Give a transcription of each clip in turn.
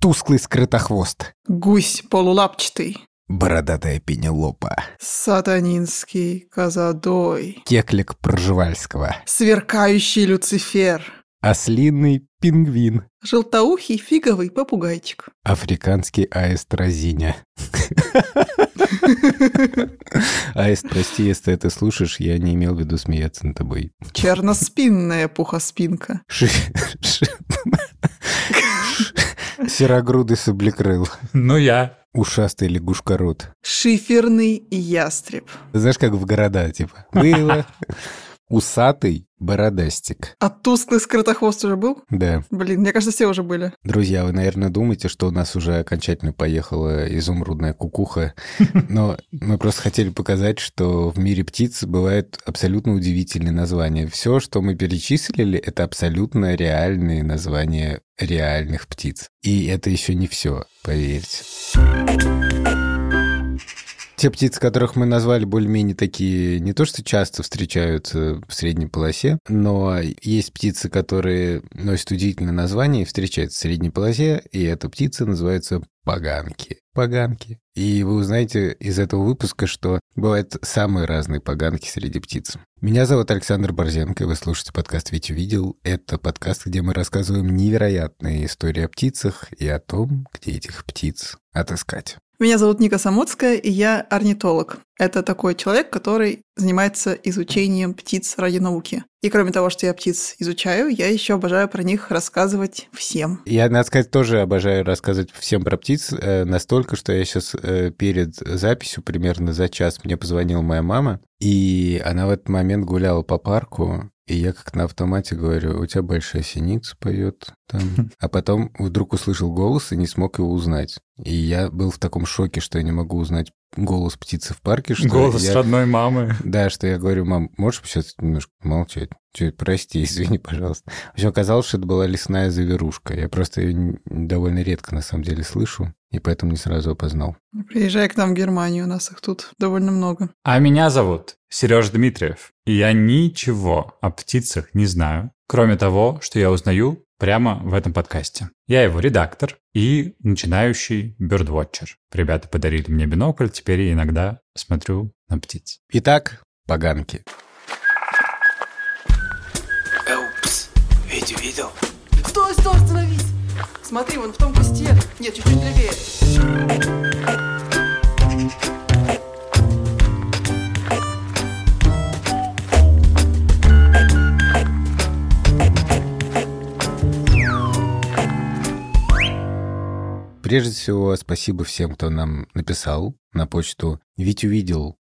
тусклый скрытохвост. Гусь полулапчатый. Бородатая Пенелопа. Сатанинский Казадой. Кеклик Пржевальского. Сверкающий Люцифер. Ослиный пингвин. Желтоухий фиговый попугайчик. Африканский аист Разиня. Аист, прости, если ты слушаешь, я не имел в виду смеяться над тобой. Черноспинная пухоспинка. Серогрудый саблекрыл. Ну я. Ушастый лягушкород. Шиферный ястреб. Знаешь, как в города, типа. Было. Усатый бородастик. А тусклый скрытохвост уже был? Да. Блин, мне кажется, все уже были. Друзья, вы, наверное, думаете, что у нас уже окончательно поехала изумрудная кукуха, но мы просто хотели показать, что в мире птиц бывают абсолютно удивительные названия. Все, что мы перечислили, это абсолютно реальные названия реальных птиц. И это еще не все, поверьте. Те птицы, которых мы назвали, более-менее такие, не то что часто встречаются в средней полосе, но есть птицы, которые носят удивительное название и встречаются в средней полосе, и эта птица называется поганки. Поганки. И вы узнаете из этого выпуска, что бывают самые разные поганки среди птиц. Меня зовут Александр Борзенко, и вы слушаете подкаст «Вить увидел». Это подкаст, где мы рассказываем невероятные истории о птицах и о том, где этих птиц отыскать. Меня зовут Ника Самоцкая, и я орнитолог. Это такой человек, который занимается изучением птиц ради науки. И кроме того, что я птиц изучаю, я еще обожаю про них рассказывать всем. Я, надо сказать, тоже обожаю рассказывать всем про птиц, настолько, что я сейчас перед записью, примерно за час, мне позвонила моя мама, и она в этот момент гуляла по парку, и я как на автомате говорю: у тебя большая синица поет там. А потом вдруг услышал голос и не смог его узнать. И я был в таком шоке, что я не могу узнать голос птицы в парке. Что голос родной мамы. Да, что я говорю: мам, можешь сейчас немножко молчать? Чуть, прости, извини, пожалуйста. В общем, оказалось, что это была лесная заверушка. Я просто ее довольно редко, на самом деле, слышу, и поэтому не сразу опознал. Приезжай к нам в Германию, у нас их тут довольно много. А меня зовут Серёжа Дмитриев, и я ничего о птицах не знаю, кроме того, что я узнаю прямо в этом подкасте. Я его редактор и начинающий бёрдвотчер. Ребята подарили мне бинокль, теперь я иногда смотрю на птиц. Итак, поганки. Вить увидел. Стой, стой, остановись! Смотри, вон в том кусте. Нет, чуть-чуть левее. Прежде всего, спасибо всем, кто нам написал на почту «Вить увидел»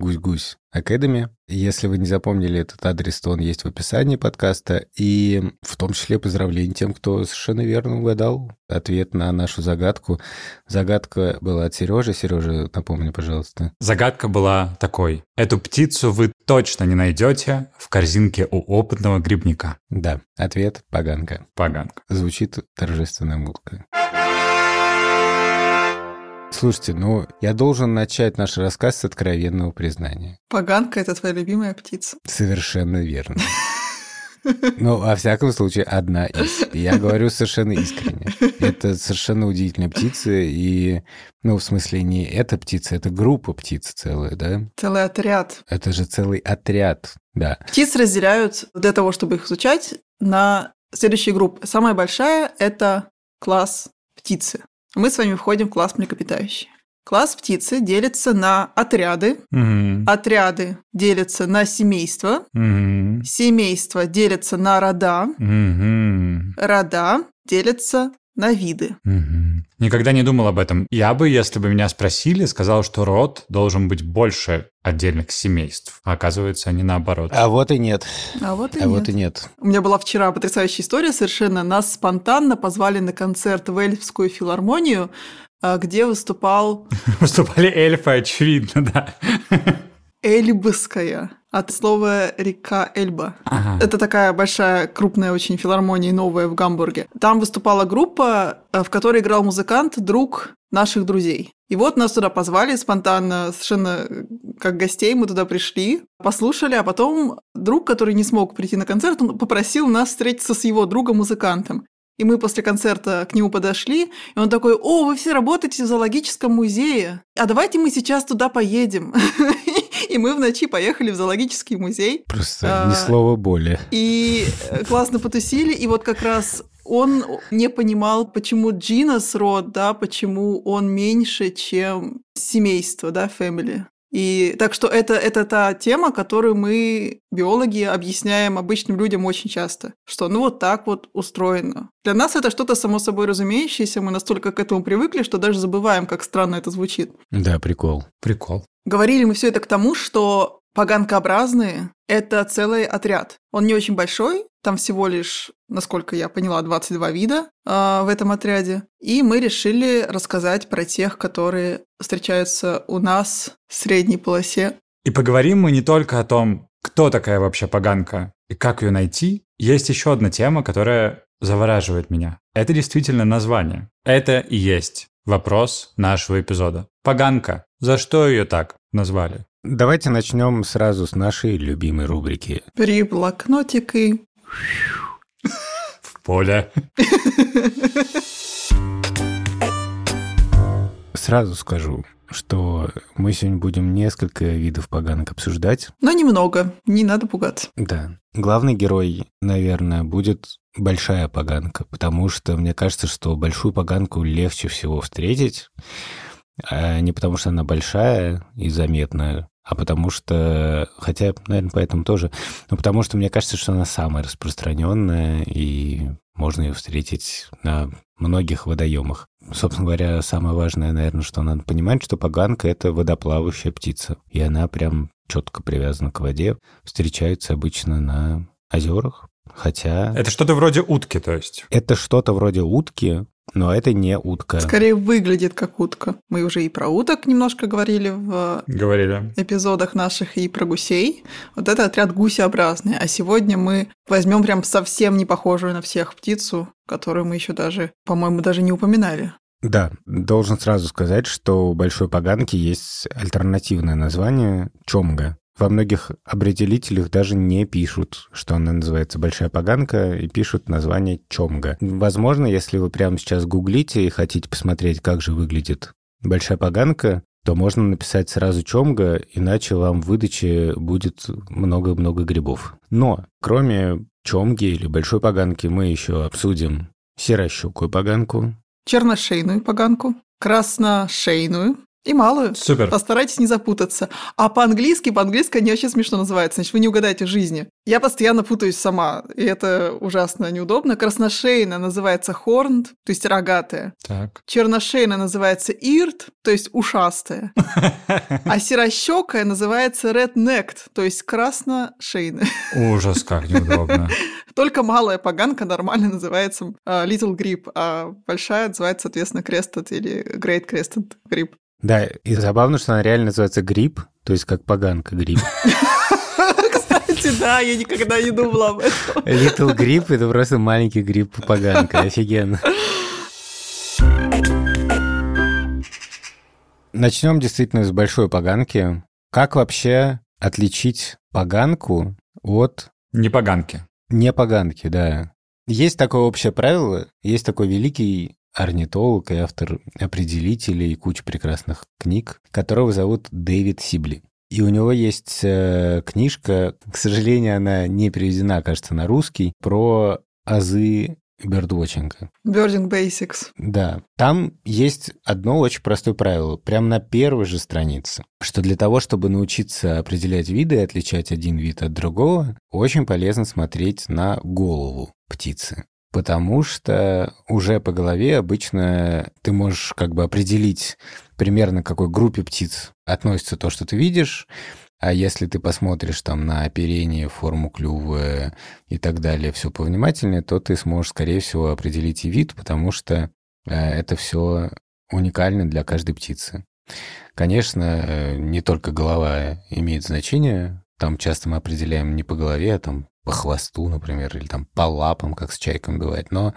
@Гусьгусь.academy. Если вы не запомнили этот адрес, то он есть в описании подкаста. И в том числе поздравление тем, кто совершенно верно угадал ответ на нашу загадку. Загадка была от Сережи. Сережа, напомни, пожалуйста. Загадка была такой. Эту птицу вы точно не найдете в корзинке у опытного грибника. Да, ответ – поганка. Поганка. Звучит торжественная музыка. Слушайте, я должен начать наш рассказ с откровенного признания. Поганка – это твоя любимая птица. Совершенно верно. Во всяком случае, одна из. Я говорю совершенно искренне. Это совершенно удивительная птица, и, в смысле, не эта птица, это группа птиц целая, да? Целый отряд. Это же целый отряд, да. Птиц разделяют для того, чтобы их изучать, на следующие группы. Самая большая – это класс птицы. Мы с вами входим в класс млекопитающие. Класс птицы делится на отряды. Mm-hmm. Отряды делятся на семейства. Mm-hmm. Семейства делятся на рода. Mm-hmm. Рода делятся на виды. Mm-hmm. Никогда не думал об этом. Я бы, если бы меня спросили, сказал, что род должен быть больше отдельных семейств. А оказывается, они наоборот. А вот и нет. А вот и нет. У меня была вчера потрясающая история совершенно. Нас спонтанно позвали на концерт в Эльфскую филармонию, где Выступали эльфы, очевидно, да. Эльбская. От слова «река Эльба». Ага. Это такая большая, крупная очень филармония, новая в Гамбурге. Там выступала группа, в которой играл музыкант, друг наших друзей. И вот нас туда позвали спонтанно, совершенно как гостей, мы туда пришли, послушали, а потом друг, который не смог прийти на концерт, он попросил нас встретиться с его другом-музыкантом. И мы после концерта к нему подошли, и он такой: «О, вы все работаете в зоологическом музее, а давайте мы сейчас туда поедем». И мы в ночи поехали в зоологический музей. Просто ни слова более. И классно потусили, и вот как раз он не понимал, почему Genus род, да, почему он меньше, чем семейство, да, family. И так что это та тема, которую мы, биологи, объясняем обычным людям очень часто, что ну вот так вот устроено. Для нас это что-то само собой разумеющееся, мы настолько к этому привыкли, что даже забываем, как странно это звучит. Да, прикол. Прикол. Говорили мы все это к тому, что поганкообразные – это целый отряд. Он не очень большой, там всего лишь, насколько я поняла, 22 вида в этом отряде. И мы решили рассказать про тех, которые встречаются у нас в средней полосе. И поговорим мы не только о том, кто такая вообще поганка и как ее найти. Есть еще одна тема, которая завораживает меня. Это действительно название. Это и есть вопрос нашего эпизода. Поганка. За что ее так назвали? Давайте начнем сразу с нашей любимой рубрики. При блокнотике. В поле. Сразу скажу, что мы сегодня будем несколько видов поганок обсуждать. Но немного, не надо пугаться. Да. Главный герой, наверное, будет большая поганка, потому что мне кажется, что большую поганку легче всего встретить. Не потому что она большая и заметная, а потому что, хотя, наверное, поэтому тоже, но потому что мне кажется, что она самая распространенная, и можно ее встретить на многих водоемах. Собственно говоря, самое важное, наверное, что надо понимать, что поганка – это водоплавающая птица, и она прям четко привязана к воде, встречается обычно на озерах, хотя… Это что-то вроде утки, то есть? Это что-то вроде утки, но это не утка. Скорее выглядит как утка. Мы уже и про уток немножко говорили в эпизодах наших, и про гусей. Вот это отряд гусеобразный. А сегодня мы возьмем прям совсем не похожую на всех птицу, которую мы еще даже, по-моему, даже не упоминали. Да, должен сразу сказать, что у большой поганки есть альтернативное название – чомга. Во многих определителях даже не пишут, что она называется «большая поганка», и пишут название «чомга». Возможно, если вы прямо сейчас гуглите и хотите посмотреть, как же выглядит большая поганка, то можно написать сразу «чомга», иначе вам в выдаче будет много-много грибов. Но кроме чомги или большой поганки мы еще обсудим серощукую поганку, черношейную поганку, красношейную, и малую. Супер. Постарайтесь не запутаться. А по-английски они вообще смешно называются. Значит, вы не угадаете в жизни. Я постоянно путаюсь сама, и это ужасно неудобно. Красношейная называется хорнт, то есть рогатая. Так. Черношейная называется ирт, то есть ушастая. А серощёкая называется реднект, то есть красношейная. Ужас, как неудобно. Только малая поганка нормально называется little grip, а большая называется, соответственно, crested или great crested grip. Да, и забавно, что она реально называется гриб, то есть как поганка гриб. Кстати, да, я никогда не думала об этом. Little гриб – это просто маленький гриб-поганка, офигенно. Начнем действительно с большой поганки. Как вообще отличить поганку от… Непоганки. Непоганки, да. Есть такое общее правило, есть такой великий… орнитолог и автор определителей и куча прекрасных книг, которого зовут Дэвид Сибли. И у него есть книжка, к сожалению, она не переведена, кажется, на русский, про азы бёрдвотчинга. Birding Basics. Да. Там есть одно очень простое правило, прямо на первой же странице, что для того, чтобы научиться определять виды и отличать один вид от другого, очень полезно смотреть на голову птицы. Потому что уже по голове обычно ты можешь как бы определить примерно, к какой группе птиц относится то, что ты видишь. А если ты посмотришь там на оперение, форму клюва и так далее, все повнимательнее, то ты сможешь, скорее всего, определить и вид, потому что это все уникально для каждой птицы. Конечно, не только голова имеет значение. Там часто мы определяем не по голове, а там по хвосту, например, или там по лапам, как с чайками бывает. Но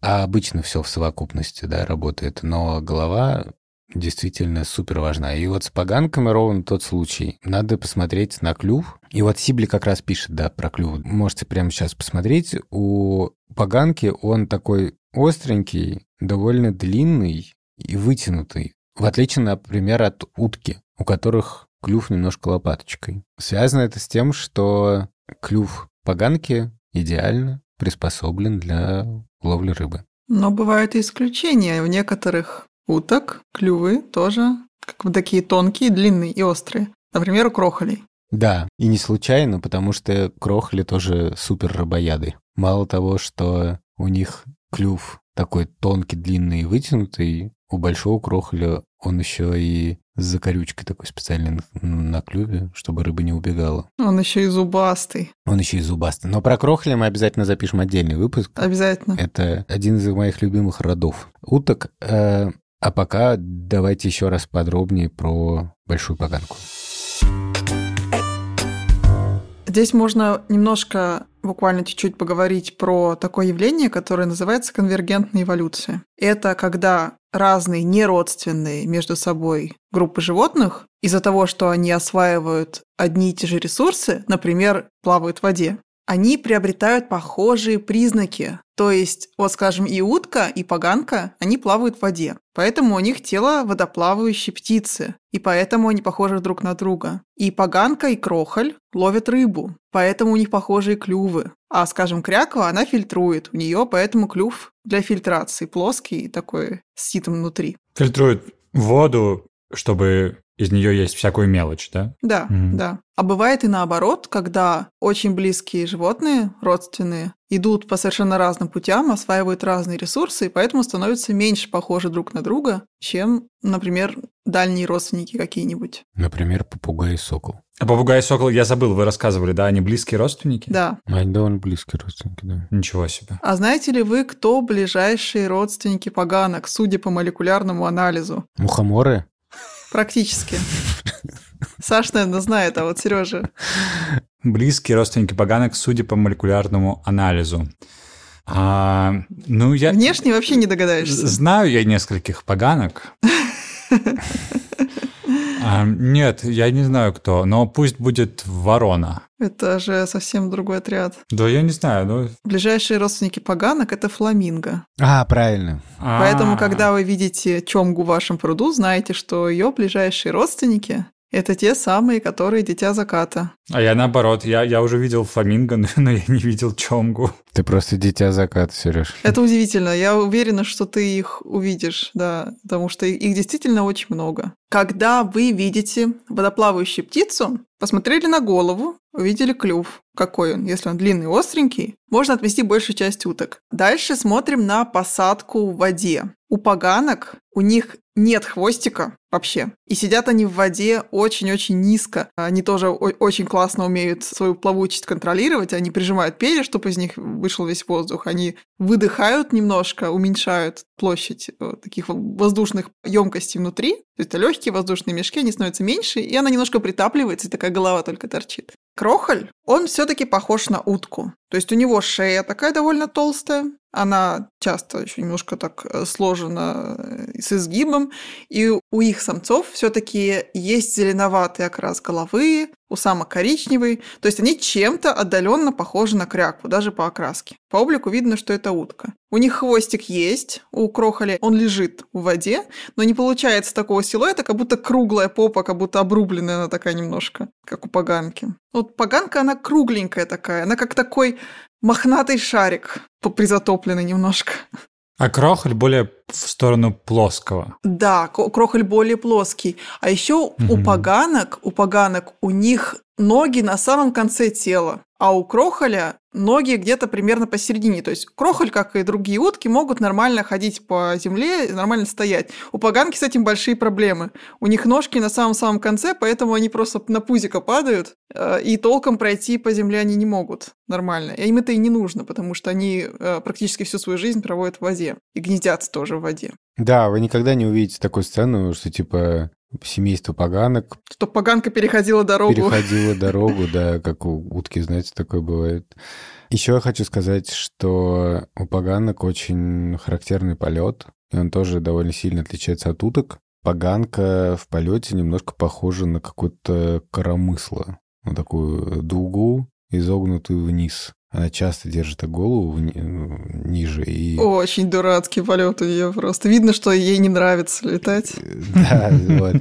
обычно все в совокупности, да, работает. Но голова действительно супер важна. И вот с поганками ровно тот случай. Надо посмотреть на клюв. И вот Сибли как раз пишет, да, про клюв. Можете прямо сейчас посмотреть. У поганки, он такой остренький, довольно длинный и вытянутый, в отличие, например, от утки, у которых клюв немножко лопаточкой. Связано это с тем, что клюв поганки идеально приспособлен для ловли рыбы. Но бывают и исключения. У некоторых уток клювы тоже как бы такие тонкие, длинные и острые. Например, у крохолей. Да, и не случайно, потому что крохоли тоже супер рыбояды. Мало того, что у них клюв такой тонкий, длинный и вытянутый, у большого крохоля он еще и с закорючкой такой специальной на клюве, чтобы рыба не убегала. Он еще и зубастый. Но про крохоля мы обязательно запишем отдельный выпуск. Обязательно. Это один из моих любимых родов уток. А пока давайте еще раз подробнее про большую поганку. Здесь можно немножко, буквально чуть-чуть поговорить про такое явление, которое называется конвергентная эволюция. Это когда разные неродственные между собой группы животных из-за того, что они осваивают одни и те же ресурсы, например, плавают в воде, они приобретают похожие признаки. То есть, вот, скажем, и утка, и поганка, они плавают в воде. Поэтому у них тело водоплавающей птицы, и поэтому они похожи друг на друга. И поганка, и крохоль ловят рыбу, поэтому у них похожие клювы. А, скажем, кряква, она фильтрует, у нее поэтому клюв для фильтрации, плоский такой, с ситом внутри. Фильтрует воду, чтобы... Из нее есть всякую мелочь, да? Да, да. А бывает и наоборот, когда очень близкие животные, родственные, идут по совершенно разным путям, осваивают разные ресурсы, и поэтому становятся меньше похожи друг на друга, чем, например, дальние родственники какие-нибудь. Например, попугай и сокол. А попугай и сокол, я забыл, вы рассказывали, да, они близкие родственники? Да. Они довольно близкие родственники, да. Ничего себе. А знаете ли вы, кто ближайшие родственники поганок, судя по молекулярному анализу? Мухоморы? Практически. Саш, наверное, знает, а вот Сережа. Близкие родственники поганок, судя по молекулярному анализу. Я внешне вообще не догадаешься. Знаю я нескольких поганок. Нет, я не знаю кто, но пусть будет ворона. Это же совсем другой отряд. Да, я не знаю. Но... Ближайшие родственники поганок – это фламинго. А, правильно. Поэтому, когда вы видите чомгу в вашем пруду, знаете, что ее ближайшие родственники – это те самые, которые дитя заката. А я наоборот. Я уже видел фламинго, но я не видел чомгу. Ты просто дитя заката, Сереж. Это удивительно. Я уверена, что ты их увидишь, да, потому что их действительно очень много. Когда вы видите водоплавающую птицу, посмотрели на голову, увидели клюв, какой он. Если он длинный и остренький, можно отмести большую часть уток. Дальше смотрим на посадку в воде. У поганок, у них нет хвостика вообще. И сидят они в воде очень-очень низко. Они тоже очень классно умеют свою плавучесть контролировать. Они прижимают перья, чтобы из них вышел весь воздух. Они выдыхают немножко, уменьшают площадь таких воздушных емкостей внутри. То есть это легкие воздушные мешки, они становятся меньше, и она немножко притапливается, и такая голова только торчит. Крохоль, он все-таки похож на утку. То есть у него шея такая довольно толстая, она часто еще немножко так сложена с изгибом, и у их самцов все-таки есть зеленоватый окрас головы, у самок коричневый, то есть они чем-то отдаленно похожи на крякву, даже по окраске. По облику видно, что это утка. У них хвостик есть, у крохоли он лежит в воде, но не получается такого силуэта, как будто круглая попа, как будто обрубленная она такая немножко, как у поганки. Вот поганка, она кругленькая такая, она как такой мохнатый шарик, призатопленный немножко. А крохоль более в сторону плоского. Да, крохоль более плоский. А еще у поганок, у них ноги на самом конце тела, а у крохоля ноги где-то примерно посередине. То есть крохоль, как и другие утки, могут нормально ходить по земле, нормально стоять. У поганки с этим большие проблемы. У них ножки на самом-самом конце, поэтому они просто на пузико падают, и толком пройти по земле они не могут нормально. И им это и не нужно, потому что они практически всю свою жизнь проводят в воде и гнездятся тоже в воде. Да, вы никогда не увидите такую сцену, что типа... семейство поганок. Что поганка переходила дорогу. Да, как у утки, знаете, такое бывает. Еще я хочу сказать, что у поганок очень характерный полет, и он тоже довольно сильно отличается от уток. Поганка в полете немножко похожа на какое-то коромысло, на такую дугу, изогнутую вниз. Она часто держит голову ниже. И... Очень дурацкий полет у нее просто. Видно, что ей не нравится летать. Да, вот.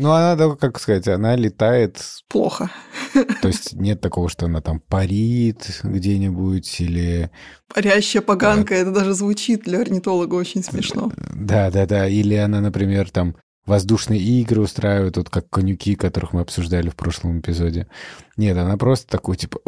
Ну, она, как сказать, она летает... Плохо. То есть нет такого, что она там парит где-нибудь или... Парящая поганка, это даже звучит для орнитолога очень смешно. Да. Или она, например, там... воздушные игры устраивают, вот как конюки, которых мы обсуждали в прошлом эпизоде. Нет, она просто такой, типа...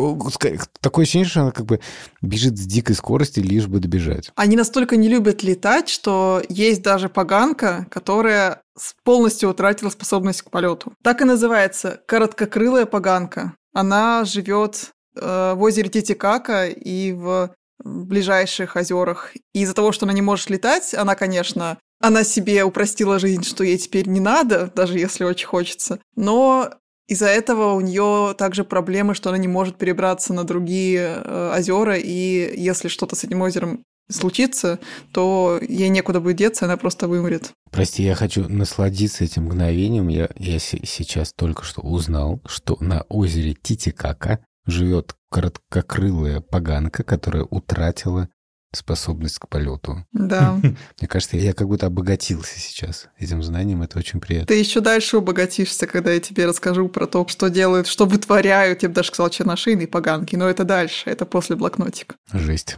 Такое ощущение, что она как бы бежит с дикой скорости, лишь бы добежать. Они настолько не любят летать, что есть даже поганка, которая полностью утратила способность к полету. Так и называется короткокрылая поганка. Она живет в озере Титикака и в ближайших озерах. И из-за того, что она не может летать, она, конечно... Она себе упростила жизнь, что ей теперь не надо, даже если очень хочется. Но из-за этого у нее также проблемы, что она не может перебраться на другие озера, и если что-то с этим озером случится, то ей некуда будет деться, она просто вымрет. Прости, я хочу насладиться этим мгновением. Я сейчас только что узнал, что на озере Титикака живет короткокрылая поганка, которая утратила способность к полету. Да. Мне кажется, я как будто обогатился сейчас этим знанием, это очень приятно. Ты еще дальше обогатишься, когда я тебе расскажу про то, что делают, что вытворяют, я бы даже сказал, черношины и поганки, но это дальше, это после блокнотика. Жесть,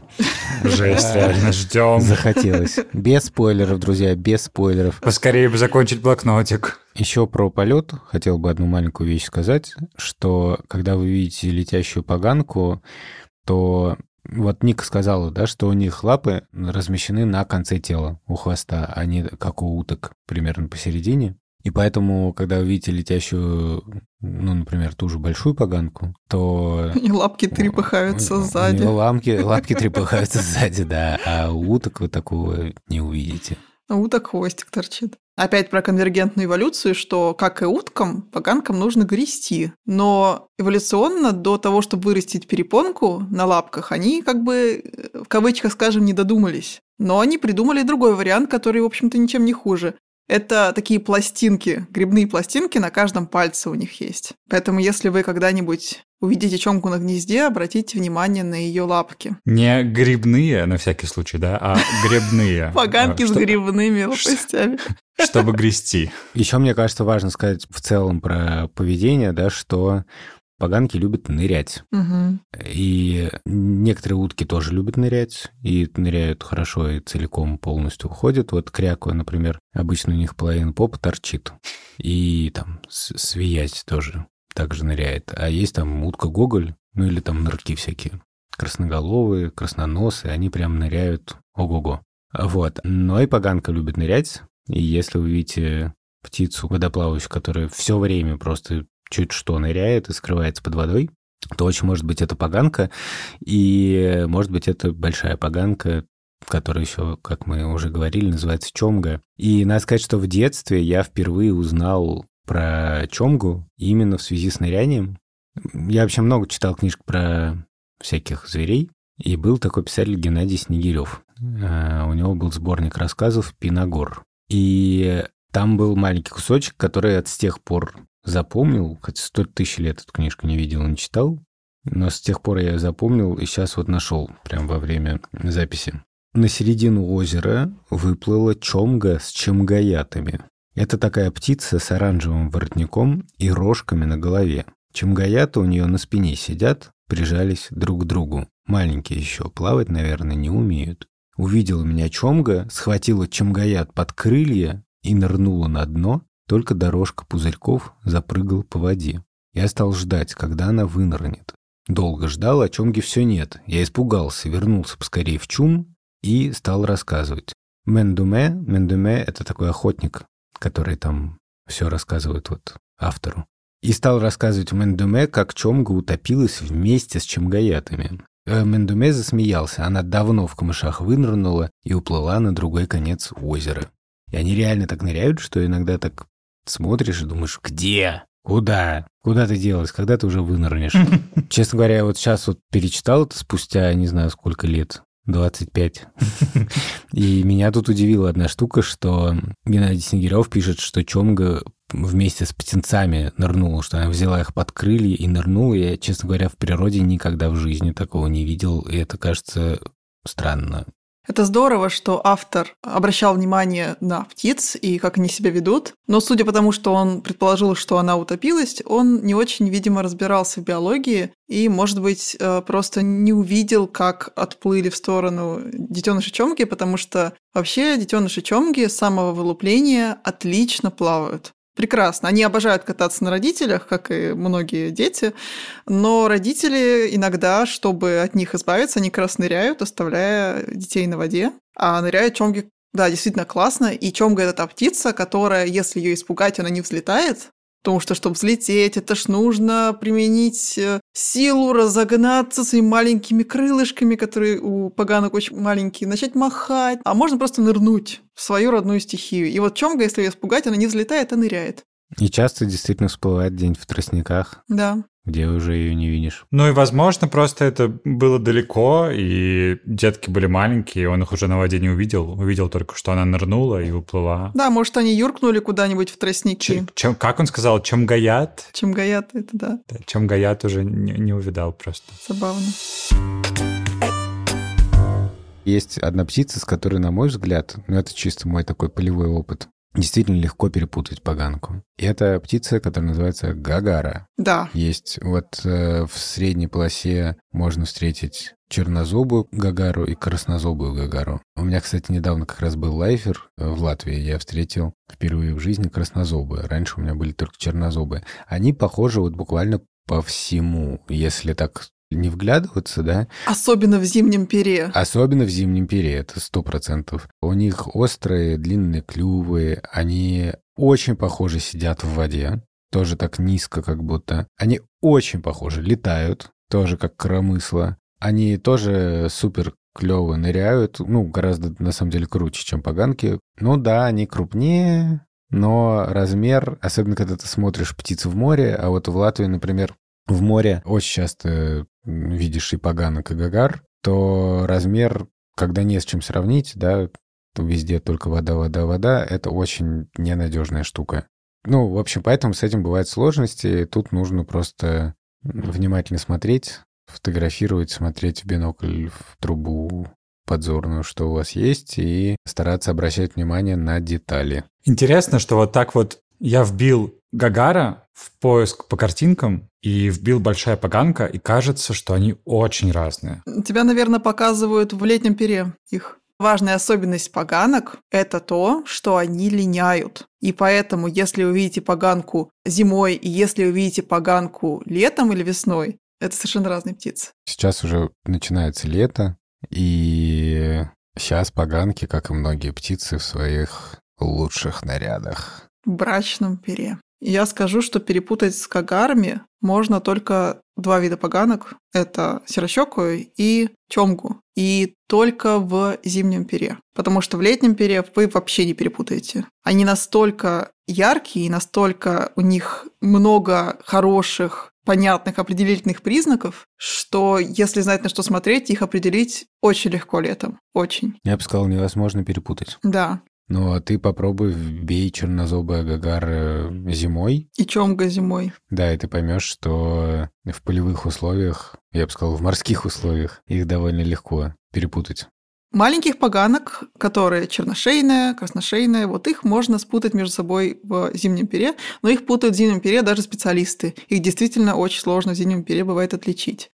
реально, ждем. Захотелось. Без спойлеров, друзья, без спойлеров. Поскорее бы закончить блокнотик. Еще про полет хотел бы одну маленькую вещь сказать, что когда вы видите летящую поганку, то... Вот Ника сказала, да, что у них лапы размещены на конце тела, у хвоста, они как у уток, примерно посередине. И поэтому, когда вы видите летящую, ну, например, ту же большую поганку, то... И лапки трепыхаются сзади. Лапки трепыхаются сзади, да, а у уток вы такого не увидите. А уток хвостик торчит. Опять про конвергентную эволюцию, что, как и уткам, поганкам нужно грести. Но эволюционно до того, чтобы вырастить перепонку на лапках, они как бы, в кавычках скажем, не додумались. Но они придумали другой вариант, который, в общем-то, ничем не хуже. Это такие пластинки, грибные пластинки на каждом пальце у них есть. Поэтому если вы когда-нибудь увидите чомку на гнезде, обратите внимание на ее лапки. Не грибные, на всякий случай, да, а грибные. Поганки с грибными лопастями. Чтобы грести. Еще, мне кажется, важно сказать в целом про поведение, да, что поганки любят нырять. Угу. И некоторые утки тоже любят нырять, и ныряют хорошо, и целиком полностью уходят. Вот кряква, например, обычно у них половина попы торчит. И там свиять тоже так же ныряет. А есть там утка-гоголь, ну или там нырки всякие. Красноголовые, красноносы, они прям ныряют ого-го. Вот. Но и поганка любит нырять. И если вы видите птицу водоплавающую, которая все время просто чуть что ныряет и скрывается под водой, то очень может быть это поганка, и может быть это большая поганка, которая еще, как мы уже говорили, называется чомга. И надо сказать, что в детстве я впервые узнал про чомгу именно в связи с нырянием. Я вообще много читал книжек про всяких зверей, и был такой писатель Геннадий Снегирев. У него был сборник рассказов «Пинагор». И там был маленький кусочек, который я с тех пор запомнил, хоть 100 тысяч лет эту книжку не видел, не читал, но с тех пор я ее запомнил и сейчас вот нашел прямо во время записи. На середину озера выплыла чомга с чомгаятами. Это такая птица с оранжевым воротником и рожками на голове. Чомгаяты у нее на спине сидят, прижались друг к другу. Маленькие еще, плавать, наверное, не умеют. Увидела меня чомга, схватила чомгаят под крылья и нырнула на дно, только дорожка пузырьков запрыгала по воде. Я стал ждать, когда она вынырнет. Долго ждал, а чомги все нет. Я испугался, вернулся поскорее в чум и стал рассказывать. Мендуме – это такой охотник, который там все рассказывает вот автору. И стал рассказывать Мендуме, как чомга утопилась вместе с чомгаятами. Мендуме засмеялся. Она давно в камышах вынырнула и уплыла на другой конец озера. И они реально так ныряют, что иногда так смотришь и думаешь, где? Куда? Куда ты делась? Когда ты уже вынырнешь? Честно говоря, я вот сейчас вот перечитал это спустя, не знаю, сколько лет, 25. И меня тут удивила одна штука, что Геннадий Снегирев пишет, что чомга вместе с птенцами нырнула, что она взяла их под крылья и нырнула. Я, честно говоря, в природе никогда в жизни такого не видел, и это кажется странно. Это здорово, что автор обращал внимание на птиц и как они себя ведут, но судя по тому, что он предположил, что она утопилась, он не очень, видимо, разбирался в биологии и, может быть, просто не увидел, как отплыли в сторону детеныши чомги, потому что вообще детеныши чомги с самого вылупления отлично плавают. Прекрасно. Они обожают кататься на родителях, как и многие дети, но родители иногда, чтобы от них избавиться, они как раз ныряют, оставляя детей на воде. А ныряют чомги, да, действительно классно. И чомга – это та птица, которая, если ее испугать, она не взлетает, потому что, чтобы взлететь, это ж нужно применить силу, разогнаться своими маленькими крылышками, которые у поганок очень маленькие, начать махать. А можно просто нырнуть в свою родную стихию. И вот чомга, если ее испугать, она не взлетает, а ныряет. И часто действительно всплывает где-нибудь в тростниках. Да. Где уже ее не видишь. Ну и, возможно, просто это было далеко, и детки были маленькие, и он их уже на воде не увидел. Увидел только, что она нырнула и уплыла. Да, может, они юркнули куда-нибудь в тростники. Как он сказал? Чомгаят? Чомгаят, это да. Чомгаят уже не увидал просто. Забавно. Есть одна птица, с которой, на мой взгляд, ну это чисто мой такой полевой опыт, действительно легко перепутать поганку. И это птица, которая называется гагара. Да. Есть вот в средней полосе можно встретить чернозобую гагару и краснозобую гагару. У меня, кстати, недавно как раз был лайфер в Латвии. Я встретил впервые в жизни краснозобые. Раньше у меня были только чернозобые. Они похожи вот буквально по всему, если так не вглядываться, да? Особенно в зимнем пере. Особенно в зимнем пере, это 100%. У них острые длинные клювы, они очень похожи сидят в воде, тоже так низко как будто. Они очень похожи, летают, тоже как коромысла. Они тоже супер клёво ныряют, ну, гораздо на самом деле круче, чем поганки. Ну да, они крупнее, но размер, особенно когда ты смотришь птиц в море, а вот в Латвии, например, в море очень часто видишь и поганок, и гагар, то размер, когда не с чем сравнить, да, то везде только вода, вода, вода, это очень ненадежная штука. Ну, в общем, поэтому с этим бывают сложности, тут нужно просто внимательно смотреть, фотографировать, смотреть в бинокль, в трубу подзорную, что у вас есть, и стараться обращать внимание на детали. Интересно, что вот так вот я вбил гагара в поиск по картинкам и вбил большая поганка, и кажется, что они очень разные. Тебя, наверное, показывают в летнем пере их. Важная особенность поганок – это то, что они линяют. И поэтому, если вы видите поганку зимой и если вы видите поганку летом или весной, это совершенно разные птицы. Сейчас уже начинается лето, и сейчас поганки, как и многие птицы, в своих лучших нарядах. В брачном пере. Я скажу, что перепутать с гагарами можно только два вида поганок. Это серощёкую и чомгу. И только в зимнем пере. Потому что в летнем пере вы вообще не перепутаете. Они настолько яркие, настолько у них много хороших, понятных, определительных признаков, что если знать, на что смотреть, их определить очень легко летом. Очень. Я бы сказал, невозможно перепутать. Да. Ну, а ты попробуй бей чернозобая гагара зимой. И чомга зимой. Да, и ты поймешь, что в полевых условиях, я бы сказал, в морских условиях, их довольно легко перепутать. Маленьких поганок, которые черношейная, красношейная, вот их можно спутать между собой в зимнем пере, но их путают в зимнем пере даже специалисты. Их действительно очень сложно в зимнем пере бывает отличить.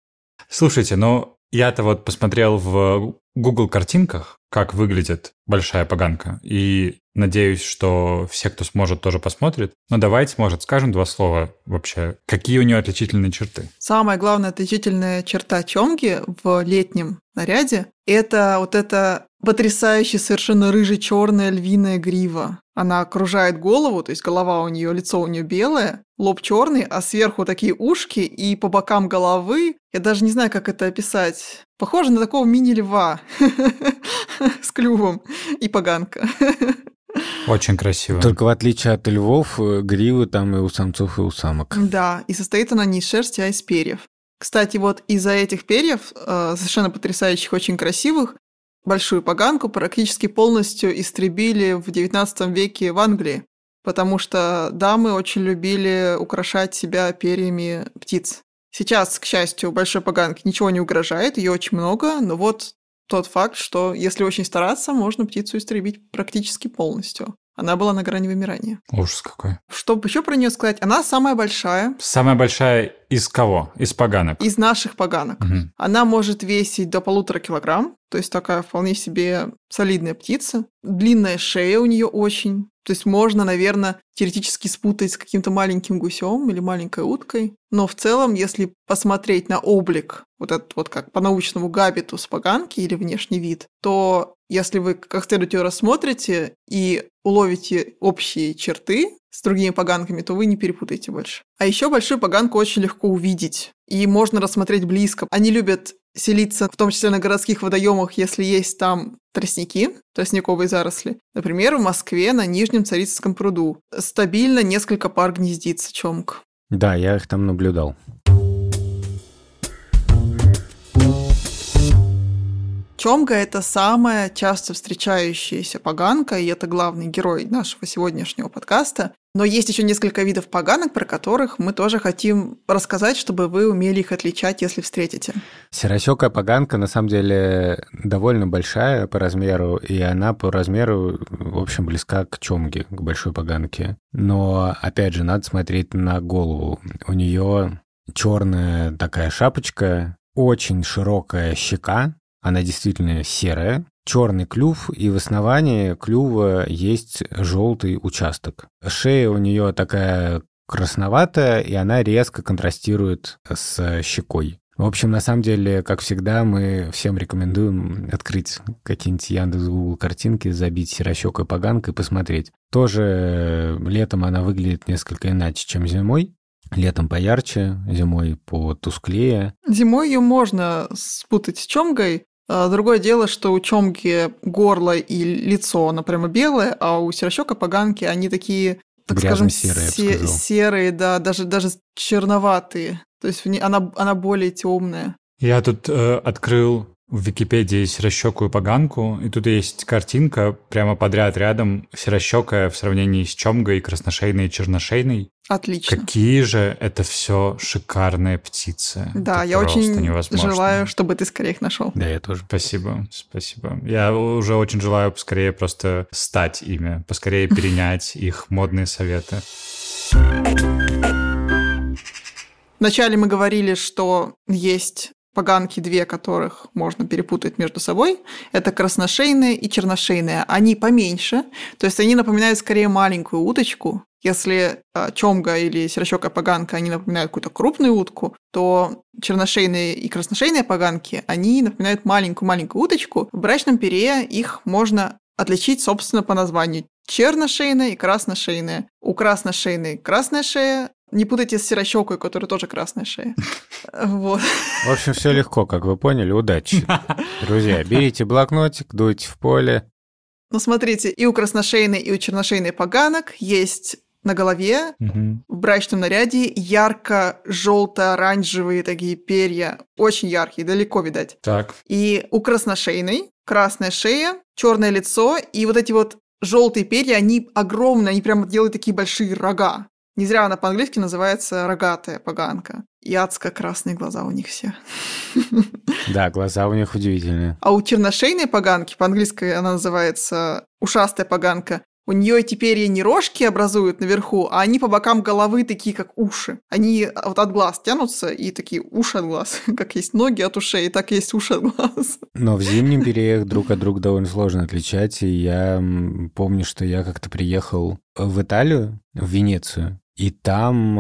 Слушайте, ну я-то вот посмотрел в Google картинках, как выглядит большая поганка. И надеюсь, что все, кто сможет, тоже посмотрит. Но давайте, может, скажем два слова вообще. Какие у нее отличительные черты? Самая главная отличительная черта чомги в летнем наряде – это вот эта потрясающая совершенно рыже-черная львиная грива. Она окружает голову, то есть голова у нее, лицо у нее белое, лоб черный, а сверху такие ушки и по бокам головы. Я даже не знаю, как это описать. Похоже на такого мини-льва с клювом и поганка. Очень красиво. Только в отличие от львов, гривы там и у самцов, и у самок. Да, и состоит она не из шерсти, а из перьев. Кстати, вот из-за этих перьев, совершенно потрясающих, очень красивых, большую поганку практически полностью истребили в XIX веке в Англии. потому что дамы очень любили украшать себя перьями птиц. Сейчас, к счастью, большой поганке ничего не угрожает, ее очень много, но вот тот факт, что если очень стараться, можно птицу истребить практически полностью. Она была на грани вымирания. Ужас какой. Чтобы еще про нее сказать, она самая большая. Самая большая из кого? Из поганок? Из наших поганок. Угу. Она может весить до 1,5 килограмма, то есть такая вполне себе солидная птица. Длинная шея у нее очень. То есть можно, наверное, теоретически спутать с каким-то маленьким гусем или маленькой уткой. Но в целом, если посмотреть на облик, вот этот вот как по-научному габитус поганки или внешний вид, то если вы как следует ее рассмотрите и уловите общие черты с другими поганками, то вы не перепутаете больше. А еще большую поганку очень легко увидеть. И можно рассмотреть близко. Они любят селиться, в том числе на городских водоемах, если есть там тростники, тростниковые заросли. Например, в Москве на Нижнем Царицынском пруду стабильно несколько пар гнездится чомк. Да, я их там наблюдал. Чомга – это самая часто встречающаяся поганка, и это главный герой нашего сегодняшнего подкаста. Но есть еще несколько видов поганок, про которых мы тоже хотим рассказать, чтобы вы умели их отличать, если встретите. Серосёкая поганка, на самом деле, довольно большая по размеру, и она по размеру, в общем, близка к чомге, к большой поганке. Но, опять же, надо смотреть на голову. У нее черная такая шапочка, очень широкая щека, она действительно серая. Черный клюв, и в основании клюва есть желтый участок. Шея у нее такая красноватая, и она резко контрастирует с щекой. В общем, на самом деле, как всегда, мы всем рекомендуем открыть какие-нибудь Яндекс, Google картинки, забить серощёкая поганка и посмотреть. Тоже летом она выглядит несколько иначе, чем зимой. Летом поярче, зимой потусклее. Зимой ее можно спутать с чомгой. Другое дело, что у чомги горло и лицо, оно прямо белое, а у серощёкой поганки они такие, так скажем, серые, да, даже черноватые. То есть она более темная. Я тут открыл в Википедии серощёкую поганку, и тут есть картинка прямо подряд рядом серощёкая в сравнении с чомгой, красношейной и черношейной. Отлично. Какие же это все шикарные птицы. Да, это я очень невозможно. Желаю, чтобы ты скорее их нашел. Да, я тоже. Спасибо. Я уже очень желаю поскорее просто стать ими, поскорее перенять их модные советы. Вначале мы говорили, что есть поганки две, которых можно перепутать между собой, это красношейная и черношейная. Они поменьше, то есть они напоминают скорее маленькую уточку. Если чомга или серощёкая поганка, они напоминают какую-то крупную утку, то черношейные и красношейные поганки, они напоминают маленькую-маленькую уточку. В брачном пере их можно отличить, собственно, по названию. Черношейная и красношейная. У красношейной красная шея, не путайте с серощёкой, которая тоже красная шея. Вот. В общем, все легко, как вы поняли. Удачи. Друзья, берите блокнотик, дуйте в поле. Ну, смотрите, и у красношейной, и у черношейной поганок есть на голове в брачном наряде ярко-желто-оранжевые такие перья. Очень яркие, далеко видать. Так. И у красношейной красная шея, черное лицо, и вот эти вот желтые перья, они огромные, они прямо делают такие большие рога. Не зря она по-английски называется рогатая поганка. И адско-красные глаза у них все. Да, глаза у них удивительные. А у черношейной поганки, по-английски она называется ушастая поганка, у нее эти перья не рожки образуют наверху, а они по бокам головы такие, как уши. Они вот от глаз тянутся, и такие уши от глаз. Как есть ноги от ушей, так есть уши от глаз. Но в зимнем перьях друг от друга довольно сложно отличать. И я помню, что я как-то приехал в Италию, в Венецию, и там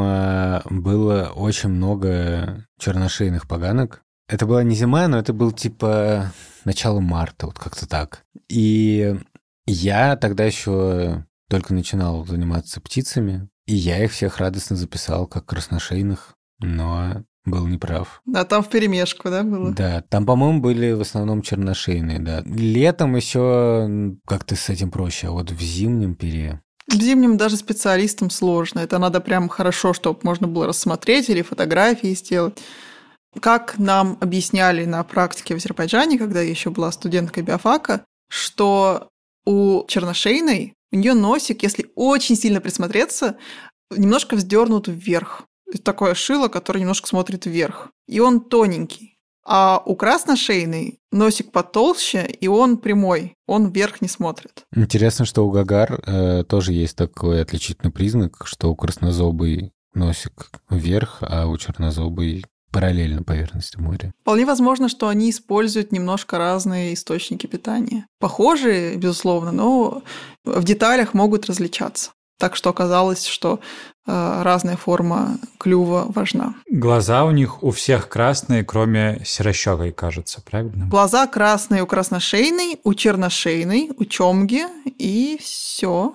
было очень много черношейных поганок. Это была не зима, но это был типа начало марта, вот как-то так. И я тогда еще только начинал заниматься птицами, и я их всех радостно записал как красношейных, но был неправ. А там вперемешку, да, было? Да, там, по-моему, были в основном черношейные, да. Летом еще как-то с этим проще, а вот в зимнем пере... В зимнем даже специалистам сложно, это надо прям хорошо, чтобы можно было рассмотреть или фотографии сделать. Как нам объясняли на практике в Азербайджане, когда я еще была студенткой биофака, что у черношейной У нее носик, если очень сильно присмотреться, немножко вздернут вверх. Это такое шило, которое немножко смотрит вверх. И он тоненький. А у красношейной носик потолще, и он прямой. Он вверх не смотрит. Интересно, что у гагар тоже есть такой отличительный признак, что у краснозобой носик вверх, а у чернозобой параллельно поверхности моря. Вполне возможно, что они используют немножко разные источники питания. Похожие, безусловно, но в деталях могут различаться. Так что оказалось, что разная форма клюва важна. Глаза у них у всех красные, кроме серощёкой, кажется, правильно? Глаза красные у красношейной, у черношейной, у чомги, и все.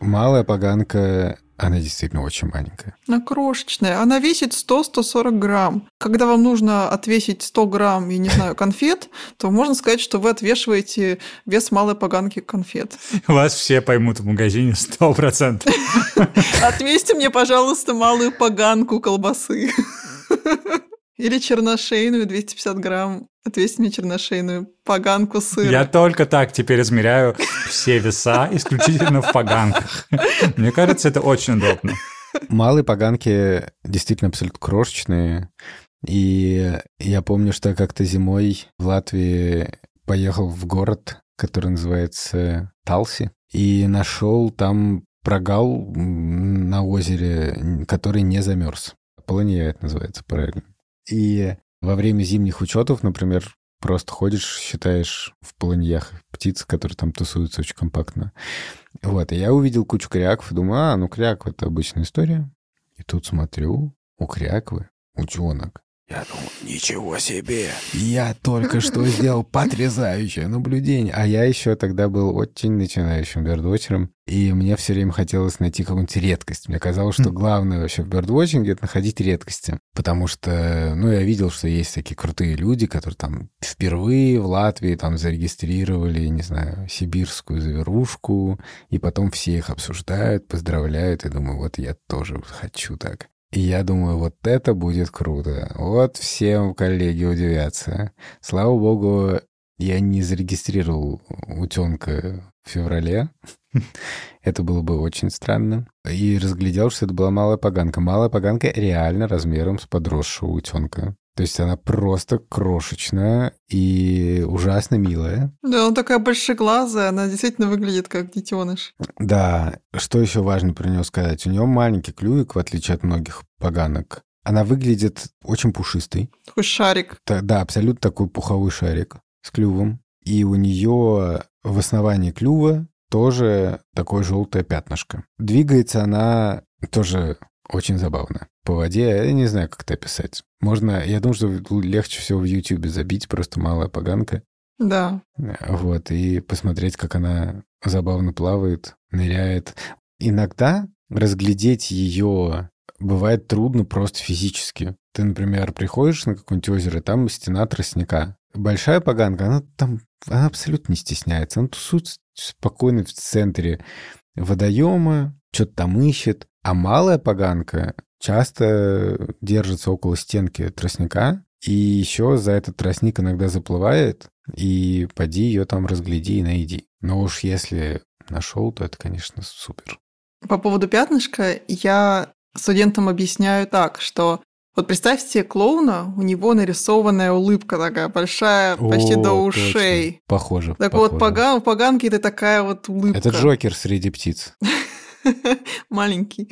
Малая поганка, она действительно очень маленькая. Она крошечная. Она весит 100-140 грамм. Когда вам нужно отвесить 100 грамм, я не знаю, конфет, то можно сказать, что вы отвешиваете вес малой поганки конфет. Вас все поймут в магазине 100%. Отвесьте мне, пожалуйста, малую поганку колбасы. Или черношейную 250 грамм. Отвесьте мне черношейную поганку сыра. Я только так теперь измеряю все веса исключительно в поганках. Мне кажется, это очень удобно. Малые поганки действительно абсолютно крошечные. И я помню, что я как-то зимой в Латвии поехал в город, который называется Талси, и нашел там прогал на озере, который не замерз. Полынья это называется, правильно. И во время зимних учетов, например, просто ходишь, считаешь в полыньях птиц, которые там тусуются очень компактно. Вот, и я увидел кучу кряков и думаю, кряква — это обычная история. И тут смотрю, у кряквы утенок. Я думаю, ничего себе! Я только что сделал потрясающее наблюдение. А я еще тогда был очень начинающим бердвотчером, и мне все время хотелось найти какую-нибудь редкость. Мне казалось, что главное вообще в бердвотчинге — это находить редкости. Потому что, я видел, что есть такие крутые люди, которые там впервые в Латвии там зарегистрировали, не знаю, сибирскую заверушку, и потом все их обсуждают, поздравляют, и думаю, вот я тоже хочу так. И я думаю, вот это будет круто. Вот все коллеги удивятся. Слава богу, я не зарегистрировал утенка в феврале. Это было бы очень странно. И разглядел, что это была малая поганка. Малая поганка реально размером с подросшего утенка. То есть она просто крошечная и ужасно милая. Да, она такая большеглазая, она действительно выглядит как детеныш. Да, что еще важно про нее сказать? У нее маленький клювик, в отличие от многих поганок. Она выглядит очень пушистой. Такой шарик. Да, абсолютно такой пуховой шарик с клювом. И у нее в основании клюва тоже такое желтое пятнышко. Двигается она тоже очень забавно. По воде, я не знаю, как это описать. Можно, я думаю, что легче всего в Ютьюбе забить, просто малая поганка. Да. Вот, и посмотреть, как она забавно плавает, ныряет. Иногда разглядеть ее бывает трудно просто физически. Ты, например, приходишь на какое-нибудь озеро, там стена тростника. Большая поганка, она абсолютно не стесняется. Она тусуется спокойно в центре водоема, что-то там ищет. А малая поганка часто держится около стенки тростника, и еще за этот тростник иногда заплывает, и поди ее там разгляди и найди. Но уж если нашел, то это, конечно, супер. По поводу пятнышка я студентам объясняю так, что вот представьте себе клоуна, у него нарисованная улыбка такая большая, почти до ушей. Точно. Похоже. Так похоже. Вот у поганки это такая вот улыбка. Это Джокер среди птиц. Маленький.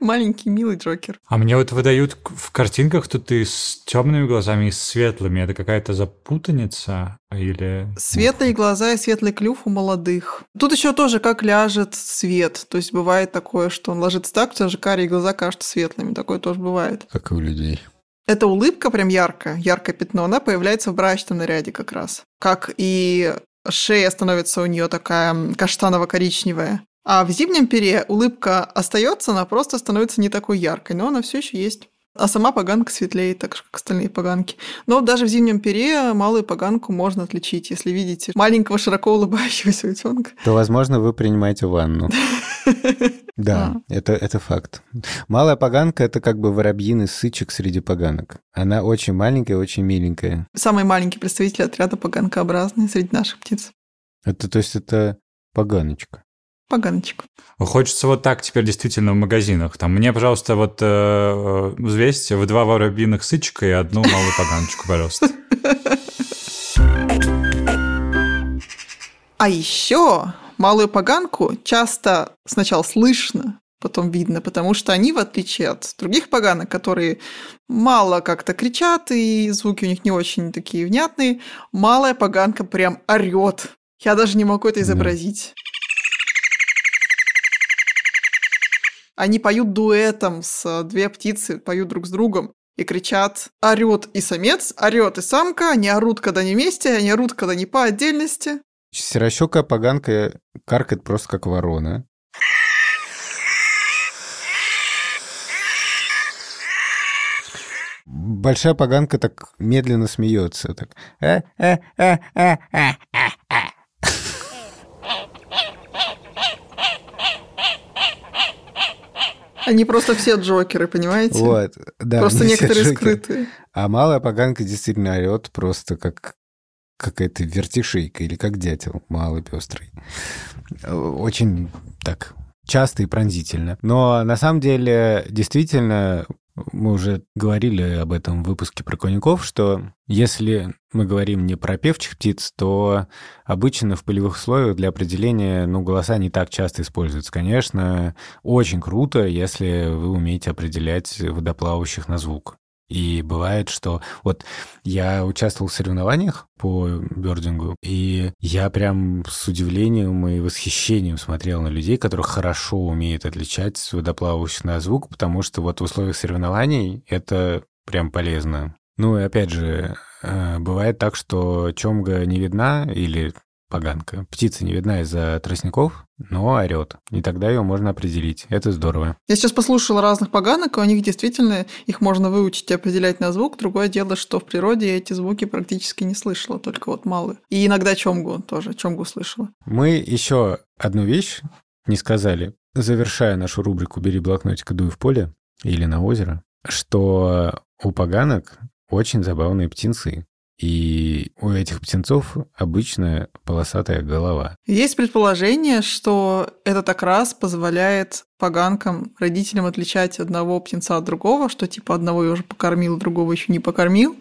Маленький, милый Джокер. А мне вот выдают в картинках, что ты с темными глазами и с светлыми. Это какая-то запутаница или... Светлые глаза и светлый клюв у молодых. Тут еще тоже как ляжет свет. То есть бывает такое, что он ложится так, что даже карие глаза кажутся светлыми. Такое тоже бывает. Как и у людей. Эта улыбка прям яркая, яркое пятно. Она появляется в брачном наряде как раз. Как и шея становится у нее такая каштаново-коричневая. А в зимнем пере улыбка остается, она просто становится не такой яркой, но она все еще есть. А сама поганка светлее, так же, как остальные поганки. Но даже в зимнем пере малую поганку можно отличить, если видите маленького широко улыбающегося утенка. То, возможно, вы принимаете ванну. Да, это факт. Малая поганка – это как бы воробьиный сычек среди поганок. Она очень маленькая, очень миленькая. Самый маленький представитель отряда поганкообразный среди наших птиц. Это, то есть, это поганочка. Поганочка. Хочется вот так теперь действительно в магазинах. Там мне, пожалуйста, вот взвесьте в 2 воробьиных сычка и 1 малую поганочку, пожалуйста. А еще малую поганку часто сначала слышно, потом видно, потому что они, в отличие от других поганок, которые мало как-то кричат, и звуки у них не очень такие внятные, малая поганка прям орет. Я даже не могу это изобразить. Они поют дуэтом, две птицы поют друг с другом и кричат. Орет и самец, орет и самка, они орут, когда не вместе, они орут, когда не по отдельности. Серощёкая поганка каркает просто как ворона. Большая поганка так медленно смеется. Так. Они просто все джокеры, понимаете? Вот, да, просто некоторые скрытые. А малая поганка действительно орет просто как... какая-то вертишейка или как дятел малый пестрый. Очень так часто и пронзительно. Но на самом деле действительно мы уже говорили об этом в выпуске про конюков, что если мы говорим не про певчих птиц, то обычно в полевых условиях для определения голоса не так часто используются. Конечно, очень круто, если вы умеете определять водоплавающих на звук. И бывает, что... Вот я участвовал в соревнованиях по бёрдингу, и я прям с удивлением и восхищением смотрел на людей, которые хорошо умеют отличать водоплавающих на звук, потому что вот в условиях соревнований это прям полезно. Ну и опять же, бывает так, что чомга не видна или поганка. Птица не видна из-за тростников, но орет. И тогда ее можно определить. Это здорово. Я сейчас послушала разных поганок, и у них действительно их можно выучить и определять на звук. Другое дело, что в природе я эти звуки практически не слышала, только вот малые. И иногда чомгу тоже, чомгу слышала. Мы еще одну вещь не сказали, завершая нашу рубрику «Бери блокнотик и дуй в поле» или на озеро, что у поганок очень забавные птенцы. И у этих птенцов обычная полосатая голова. Есть предположение, что это как раз позволяет поганкам, родителям отличать одного птенца от другого, что типа одного я уже покормил, другого еще не покормил.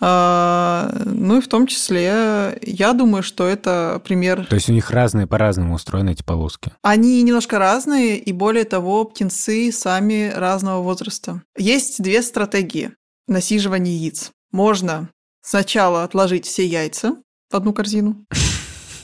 Ну и в том числе, я думаю, что это пример... То есть у них разные, по-разному устроены эти полоски? Они немножко разные, и более того, птенцы сами разного возраста. Есть 2 стратегии насиживания яиц. Можно... сначала отложить все яйца в одну корзину,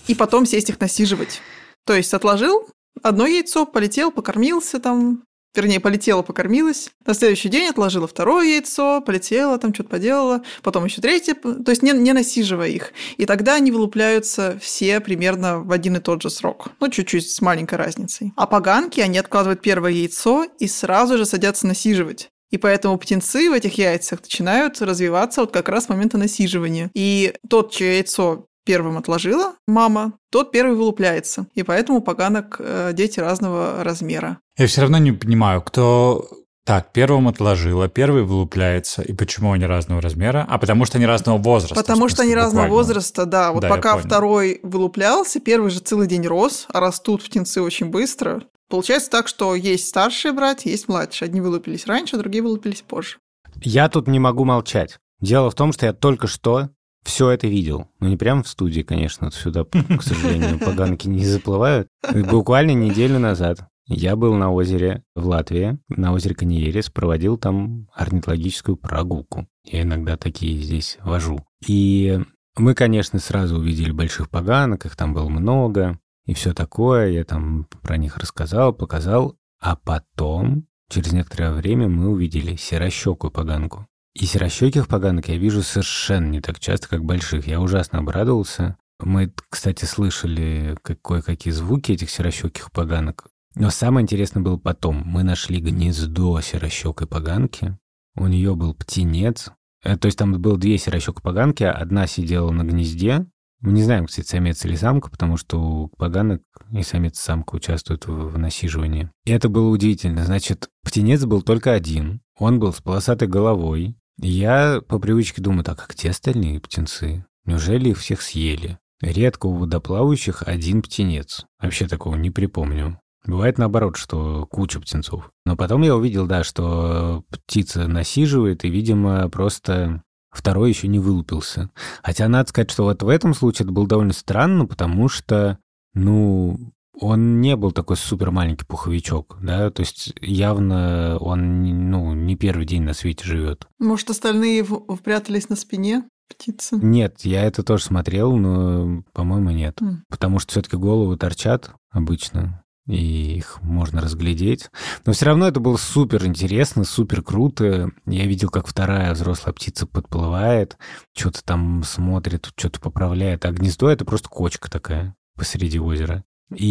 и потом сесть их насиживать. То есть отложил одно яйцо, полетел, покормился там, вернее, полетела, покормилась. На следующий день отложила второе яйцо, полетела, там что-то поделала, потом еще третье, то есть не насиживая их. И тогда они вылупляются все примерно в один и тот же срок. Ну, чуть-чуть с маленькой разницей. А поганки, они откладывают первое яйцо и сразу же садятся насиживать. И поэтому птенцы в этих яйцах начинают развиваться вот как раз с момента насиживания. И тот, чье яйцо первым отложила мама, тот первый вылупляется. И поэтому поганок дети разного размера. Я все равно не понимаю, кто... Так, первым отложила, первый вылупляется. И почему они разного размера? А потому что они разного возраста. Потому что они разного возраста, да. Вот да, пока второй вылуплялся, первый же целый день рос, а растут птенцы очень быстро. Получается так, что есть старшие братья, есть младшие. Одни вылупились раньше, другие вылупились позже. Я тут не могу молчать. Дело в том, что я только что все это видел. Ну, не прямо в студии, конечно, сюда, к сожалению, поганки не заплывают. Буквально неделю назад я был на озере в Латвии, на озере Каниерис, проводил там орнитологическую прогулку. Я иногда такие здесь вожу. И мы, конечно, сразу увидели больших поганок, их там было много. И все такое, я там про них рассказал, показал. А потом, через некоторое время, мы увидели серощёкую поганку. И серощёких поганок я вижу совершенно не так часто, как больших. Я ужасно обрадовался. Мы, кстати, слышали кое-какие звуки этих серощёких поганок. Но самое интересное было потом. Мы нашли гнездо серощёкой поганки. У нее был птенец. То есть там было 2 серощёкой поганки. Одна сидела на гнезде, Мы не знаем, кстати, самец или самка, потому что у поганок и самец, и самка участвуют в насиживании. И это было удивительно. Значит, птенец был только один. Он был с полосатой головой. И я по привычке думаю, так, а где остальные птенцы? Неужели их всех съели? Редко у водоплавающих один птенец. Вообще такого не припомню. Бывает наоборот, что куча птенцов. Но потом я увидел, да, что птица насиживает, и, видимо, просто второй еще не вылупился. Хотя надо сказать, что вот в этом случае это было довольно странно, потому что, ну, он не был такой супер маленький пуховичок, да, то есть явно он, ну, не первый день на свете живет. Может, остальные впрятались на спине? Птица? Нет, я это тоже смотрел, но, по-моему, нет. Потому что все-таки головы торчат обычно, и их можно разглядеть. Но все равно это было супер интересно, супер круто. Я видел, как вторая взрослая птица подплывает, что-то там смотрит, что-то поправляет. А гнездо — это просто кочка такая посреди озера. И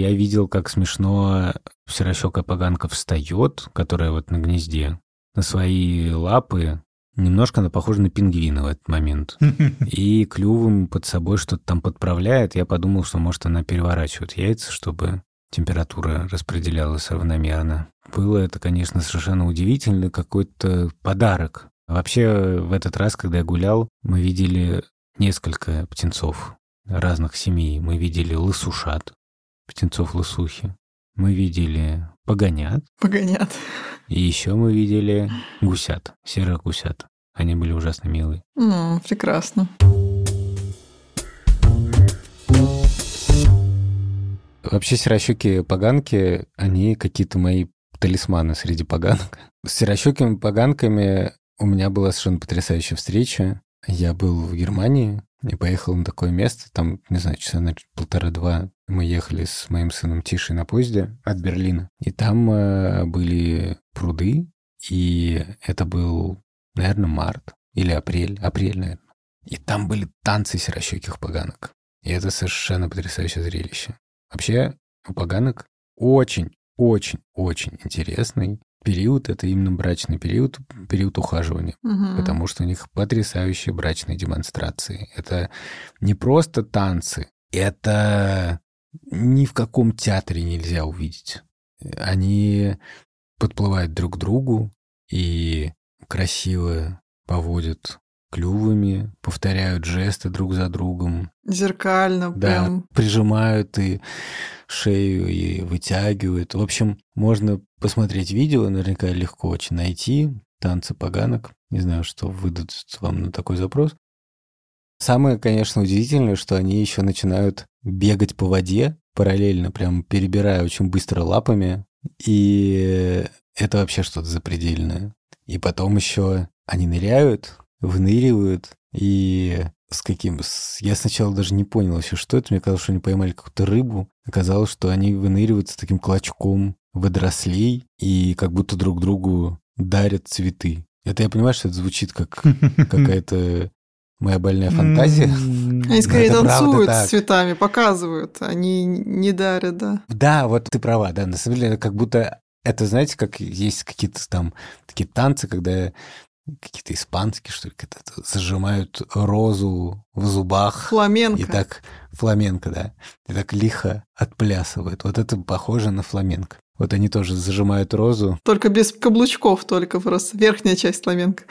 я видел, как смешно серощёкая поганка встает, которая вот на гнезде, на свои лапы. Немножко она похожа на пингвина в этот момент. И клювом под собой что-то там подправляет. Я подумал, что, может, она переворачивает яйца, чтобы температура распределялась равномерно. Было это, конечно, совершенно удивительно, какой-то подарок. Вообще, в этот раз, когда я гулял, мы видели несколько птенцов разных семей. Мы видели лысушат, птенцов-лысухи. Мы видели погонят. Погонят. И еще мы видели гусят, серых гусят. Они были ужасно милые. Ну, прекрасно. Вообще серощёки-поганки, они какие-то мои талисманы среди поганок. С серощёкими поганками у меня была совершенно потрясающая встреча. Я был в Германии и поехал на такое место, там, не знаю, часа на 1,5-2. Мы ехали с моим сыном Тишей на поезде от Берлина. И там были пруды, и это был, наверное, март или апрель. Апрель, наверное. И там были танцы серощёких поганок. И это совершенно потрясающее зрелище. Вообще, у поганок очень-очень-очень интересный период. Это именно брачный период, период ухаживания. Угу. Потому что у них потрясающие брачные демонстрации. Это не просто танцы. Это ни в каком театре нельзя увидеть. Они подплывают друг к другу и красиво поводят клювами, повторяют жесты друг за другом. Зеркально, да, прям. Прижимают и шею, и вытягивают. В общем, можно посмотреть видео, наверняка легко очень найти. Танцы поганок. Не знаю, что выдадут вам на такой запрос. Самое, конечно, удивительное, что они еще начинают бегать по воде параллельно, прям перебирая очень быстро лапами. И это вообще что-то запредельное. И потом еще они ныряют, выныривают. И с каким... Я сначала даже не понял еще, что это. Мне казалось, что они поймали какую-то рыбу. Оказалось, что они выныривают с таким клочком водорослей и как будто друг другу дарят цветы. Это я понимаю, что это звучит как какая-то... Моя больная фантазия. Они скорее танцуют с цветами, показывают. Они не дарят, да. Да, вот ты права, да. На самом деле, как будто это, знаете, как есть какие-то там такие танцы, когда какие-то испанские, что ли, когда-то зажимают розу в зубах. Фламенко. И так фламенко, да. И так лихо отплясывают. Вот это похоже на фламенко. Вот они тоже зажимают розу. Только без каблучков, только просто верхняя часть фламенко.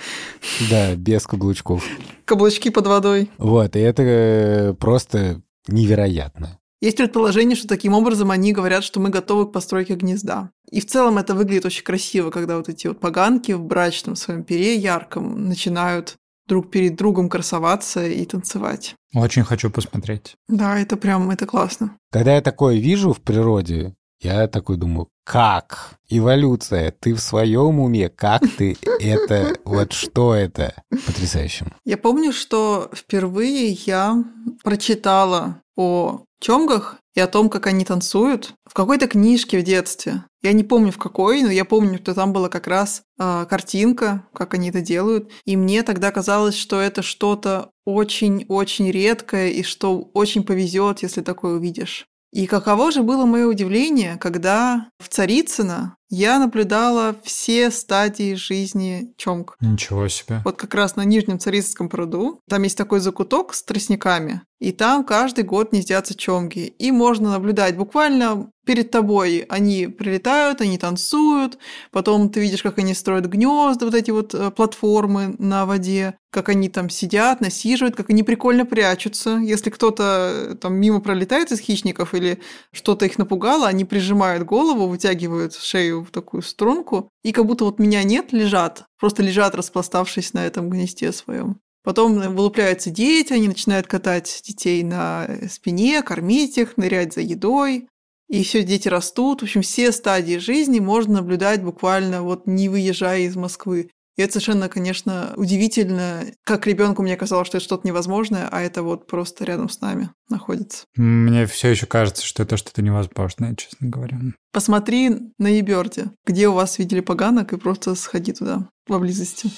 Да, без каблучков. Каблучки под водой. Вот, и это просто невероятно. Есть предположение, что таким образом они говорят, что мы готовы к постройке гнезда. И в целом это выглядит очень красиво, когда вот эти вот поганки в брачном своем пере ярком начинают друг перед другом красоваться и танцевать. Очень хочу посмотреть. Да, это прям, это классно. Когда я такое вижу в природе, я такой думаю, как? Эволюция, ты в своем уме? Как ты это? Вот что это? Потрясающе. Я помню, что впервые я прочитала о чомгах и о том, как они танцуют, в какой-то книжке в детстве. Я не помню, в какой, но я помню, что там была как раз картинка, как они это делают. И мне тогда казалось, что это что-то очень-очень редкое и что очень повезет, если такое увидишь. И каково же было мое удивление, когда в Царицыно я наблюдала все стадии жизни Чомк. Ничего себе. Вот как раз на Нижнем Царицынском пруду. Там есть такой закуток с тростниками, и там каждый год гнездятся чомги. И можно наблюдать буквально перед тобой. Они прилетают, они танцуют, потом ты видишь, как они строят гнезда, вот эти вот платформы на воде, как они там сидят, насиживают, как они прикольно прячутся. Если кто-то там мимо пролетает из хищников или что-то их напугало, они прижимают голову, вытягивают шею в такую струнку, и как будто вот меня нет, лежат, просто лежат, распластавшись на этом гнезде своем. Потом вылупляются дети, они начинают катать детей на спине, кормить их, нырять за едой. И все, дети растут. В общем, все стадии жизни можно наблюдать буквально вот не выезжая из Москвы. И это совершенно, конечно, удивительно. Как ребенку мне казалось, что это что-то невозможное, а это вот просто рядом с нами находится. Мне все еще кажется, что это что-то невозможное, честно говоря. Посмотри на Еберде, где у вас видели поганок, и просто сходи туда, поблизости.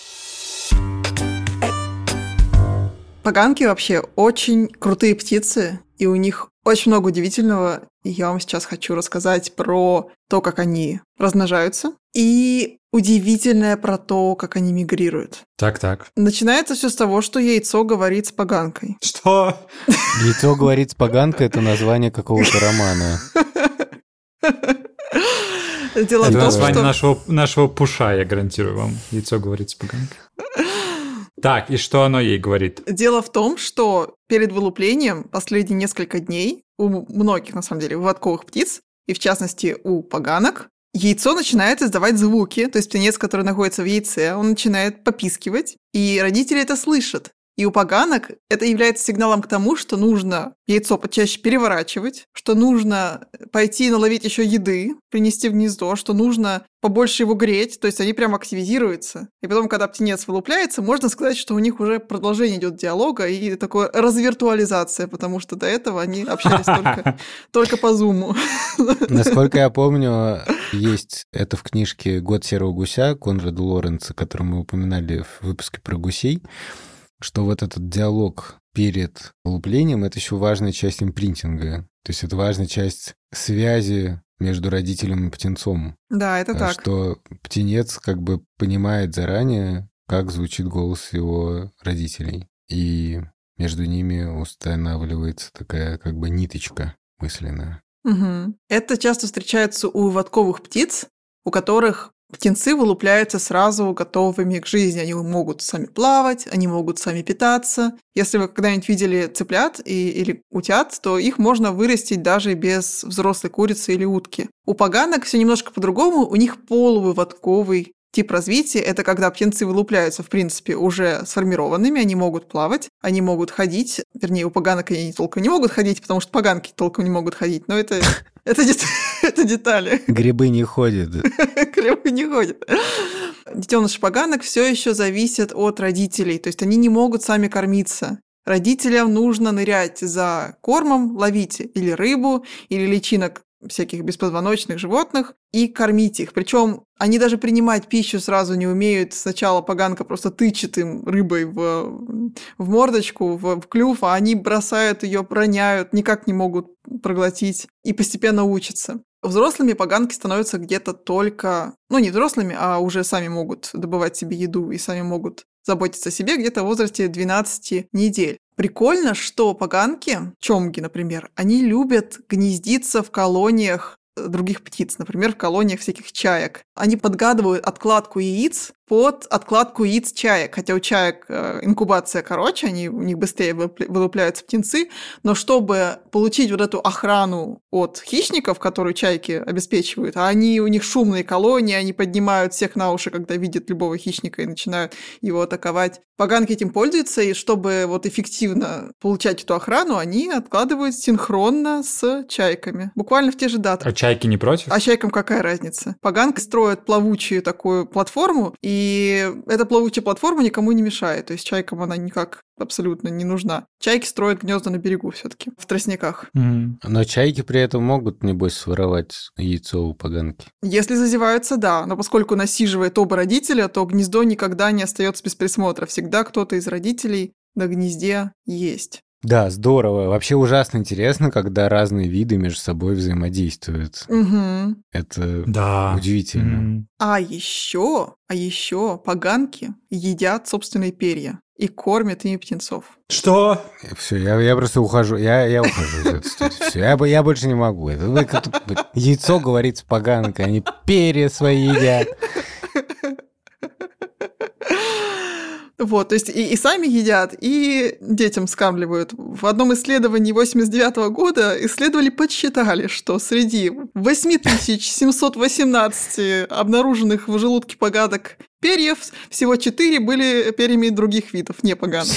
Поганки вообще очень крутые птицы, и у них очень много удивительного. И я вам сейчас хочу рассказать про то, как они размножаются, и удивительное про то, как они мигрируют. Так-так. Начинается все с того, что яйцо говорит с поганкой. Что? Яйцо говорит с поганкой – это название какого-то романа. Дело в том, что... Это название нашего пуша, я гарантирую вам. Яйцо говорит с поганкой. Так, и что оно ей говорит? Дело в том, что перед вылуплением последние несколько дней у многих, на самом деле, выводковых птиц, и в частности у поганок, яйцо начинает издавать звуки, то есть птенец, который находится в яйце, он начинает попискивать, и родители это слышат. И у поганок это является сигналом к тому, что нужно яйцо почаще переворачивать, что нужно пойти наловить еще еды, принести в гнездо, что нужно побольше его греть, то есть они прям активизируются. И потом, когда птенец вылупляется, можно сказать, что у них уже продолжение идет диалога и такая развиртуализация, потому что до этого они общались только по зуму. Насколько я помню, есть это в книжке «Год серого гуся» Конрада Лоренца, который мы упоминали в выпуске про гусей, что вот этот диалог перед вылуплением – это еще важная часть импринтинга. То есть это важная часть связи между родителем и птенцом. Да, это так. Что птенец как бы понимает заранее, как звучит голос его родителей. И между ними устанавливается такая как бы ниточка мысленная. Угу. Это часто встречается у выводковых птиц, у которых... Птенцы вылупляются сразу готовыми к жизни. Они могут сами плавать, они могут сами питаться. Если вы когда-нибудь видели цыплят или утят, то их можно вырастить даже без взрослой курицы или утки. У поганок все немножко по-другому. У них полувыводковый тип развития. Это когда птенцы вылупляются, в принципе, уже сформированными. Они могут плавать, они могут ходить. Вернее, у поганок они толком не могут ходить, потому что поганки толком не могут ходить. Но это... Это детали. Грибы не ходят. Грибы не ходят. Детеныши поганок все еще зависят от родителей. То есть они не могут сами кормиться. Родителям нужно нырять за кормом, ловить или рыбу, или личинок всяких беспозвоночных животных и кормить их. Причем они даже принимать пищу сразу не умеют. Сначала поганка просто тычет им рыбой в мордочку, в клюв, а они бросают ее, роняют, никак не могут проглотить и постепенно учатся. Взрослыми поганки становятся где-то только... Ну, не взрослыми, а уже сами могут добывать себе еду и сами могут заботиться о себе где-то в возрасте 12 недель. Прикольно, что поганки, чомги, например, они любят гнездиться в колониях других птиц, например, в колониях всяких чаек. Они подгадывают откладку яиц под откладку яиц чаек, хотя у чаек инкубация короче, у них быстрее вылупляются птенцы, но чтобы получить вот эту охрану от хищников, которую чайки обеспечивают, у них шумные колонии, они поднимают всех на уши, когда видят любого хищника и начинают его атаковать. Поганки этим пользуются, и чтобы вот эффективно получать эту охрану, они откладывают синхронно с чайками, буквально в те же даты. А чайки не против? А чайкам какая разница? Поганки строят плавучую такую платформу, и эта плавучая платформа никому не мешает, то есть чайкам она никак абсолютно не нужна. Чайки строят гнезда на берегу все-таки, в тростниках. Но чайки при этом могут, небось, своровать яйцо у поганки? Если зазеваются, да, но поскольку насиживает оба родителя, то гнездо никогда не остается без присмотра, всегда кто-то из родителей на гнезде есть. Да, здорово. Вообще ужасно интересно, когда разные виды между собой взаимодействуют. Угу. Это удивительно. Угу. А еще поганки едят собственные перья и кормят ими птенцов. Что? Все, я просто ухожу. Я ухожу из этой студии. Все, я больше не могу. Яйцо говорит с поганкой, они перья свои едят. Вот, то есть и сами едят, и детям скармливают. В одном исследовании 89-го года исследователи подсчитали, что среди 8718 обнаруженных в желудке поганок перьев всего 4 были перьями других видов, не поганок.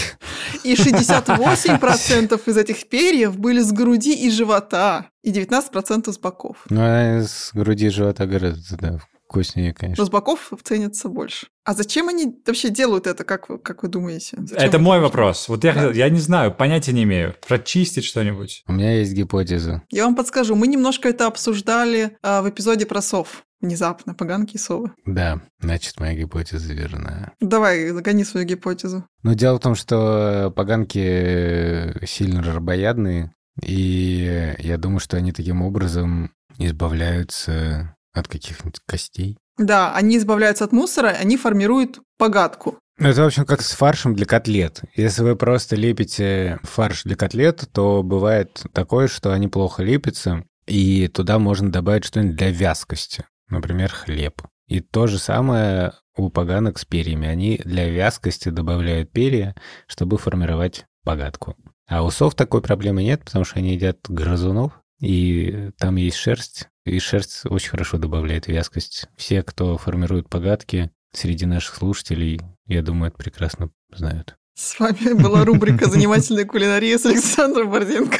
И 68% из этих перьев были с груди и живота, и 19% с боков. Ну, с груди и живота гораздо, да, вкуснее, конечно. Разбаков ценится больше. А зачем они вообще делают это, как вы думаете? Зачем это мой вопрос. Вот я не знаю, понятия не имею. Прочистить что-нибудь? У меня есть гипотеза. Я вам подскажу. Мы немножко это обсуждали в эпизоде про сов. Внезапно. Поганки и совы. Да, значит, моя гипотеза верна. Давай, загони свою гипотезу. Но дело в том, что поганки сильно рабоядные, и я думаю, что они таким образом избавляются от каких-нибудь костей. Да, они избавляются от мусора, они формируют погадку. Это, в общем, как с фаршем для котлет. Если вы просто лепите фарш для котлет, то бывает такое, что они плохо лепятся, и туда можно добавить что-нибудь для вязкости, например, хлеб. И то же самое у поганок с перьями. Они для вязкости добавляют перья, чтобы формировать погадку. А у сов такой проблемы нет, потому что они едят грызунов, и там есть шерсть, и шерсть очень хорошо добавляет вязкость. Все, кто формирует погадки, среди наших слушателей, я думаю, это прекрасно знают. С вами была рубрика «Занимательная кулинария» с Александром Борзенко.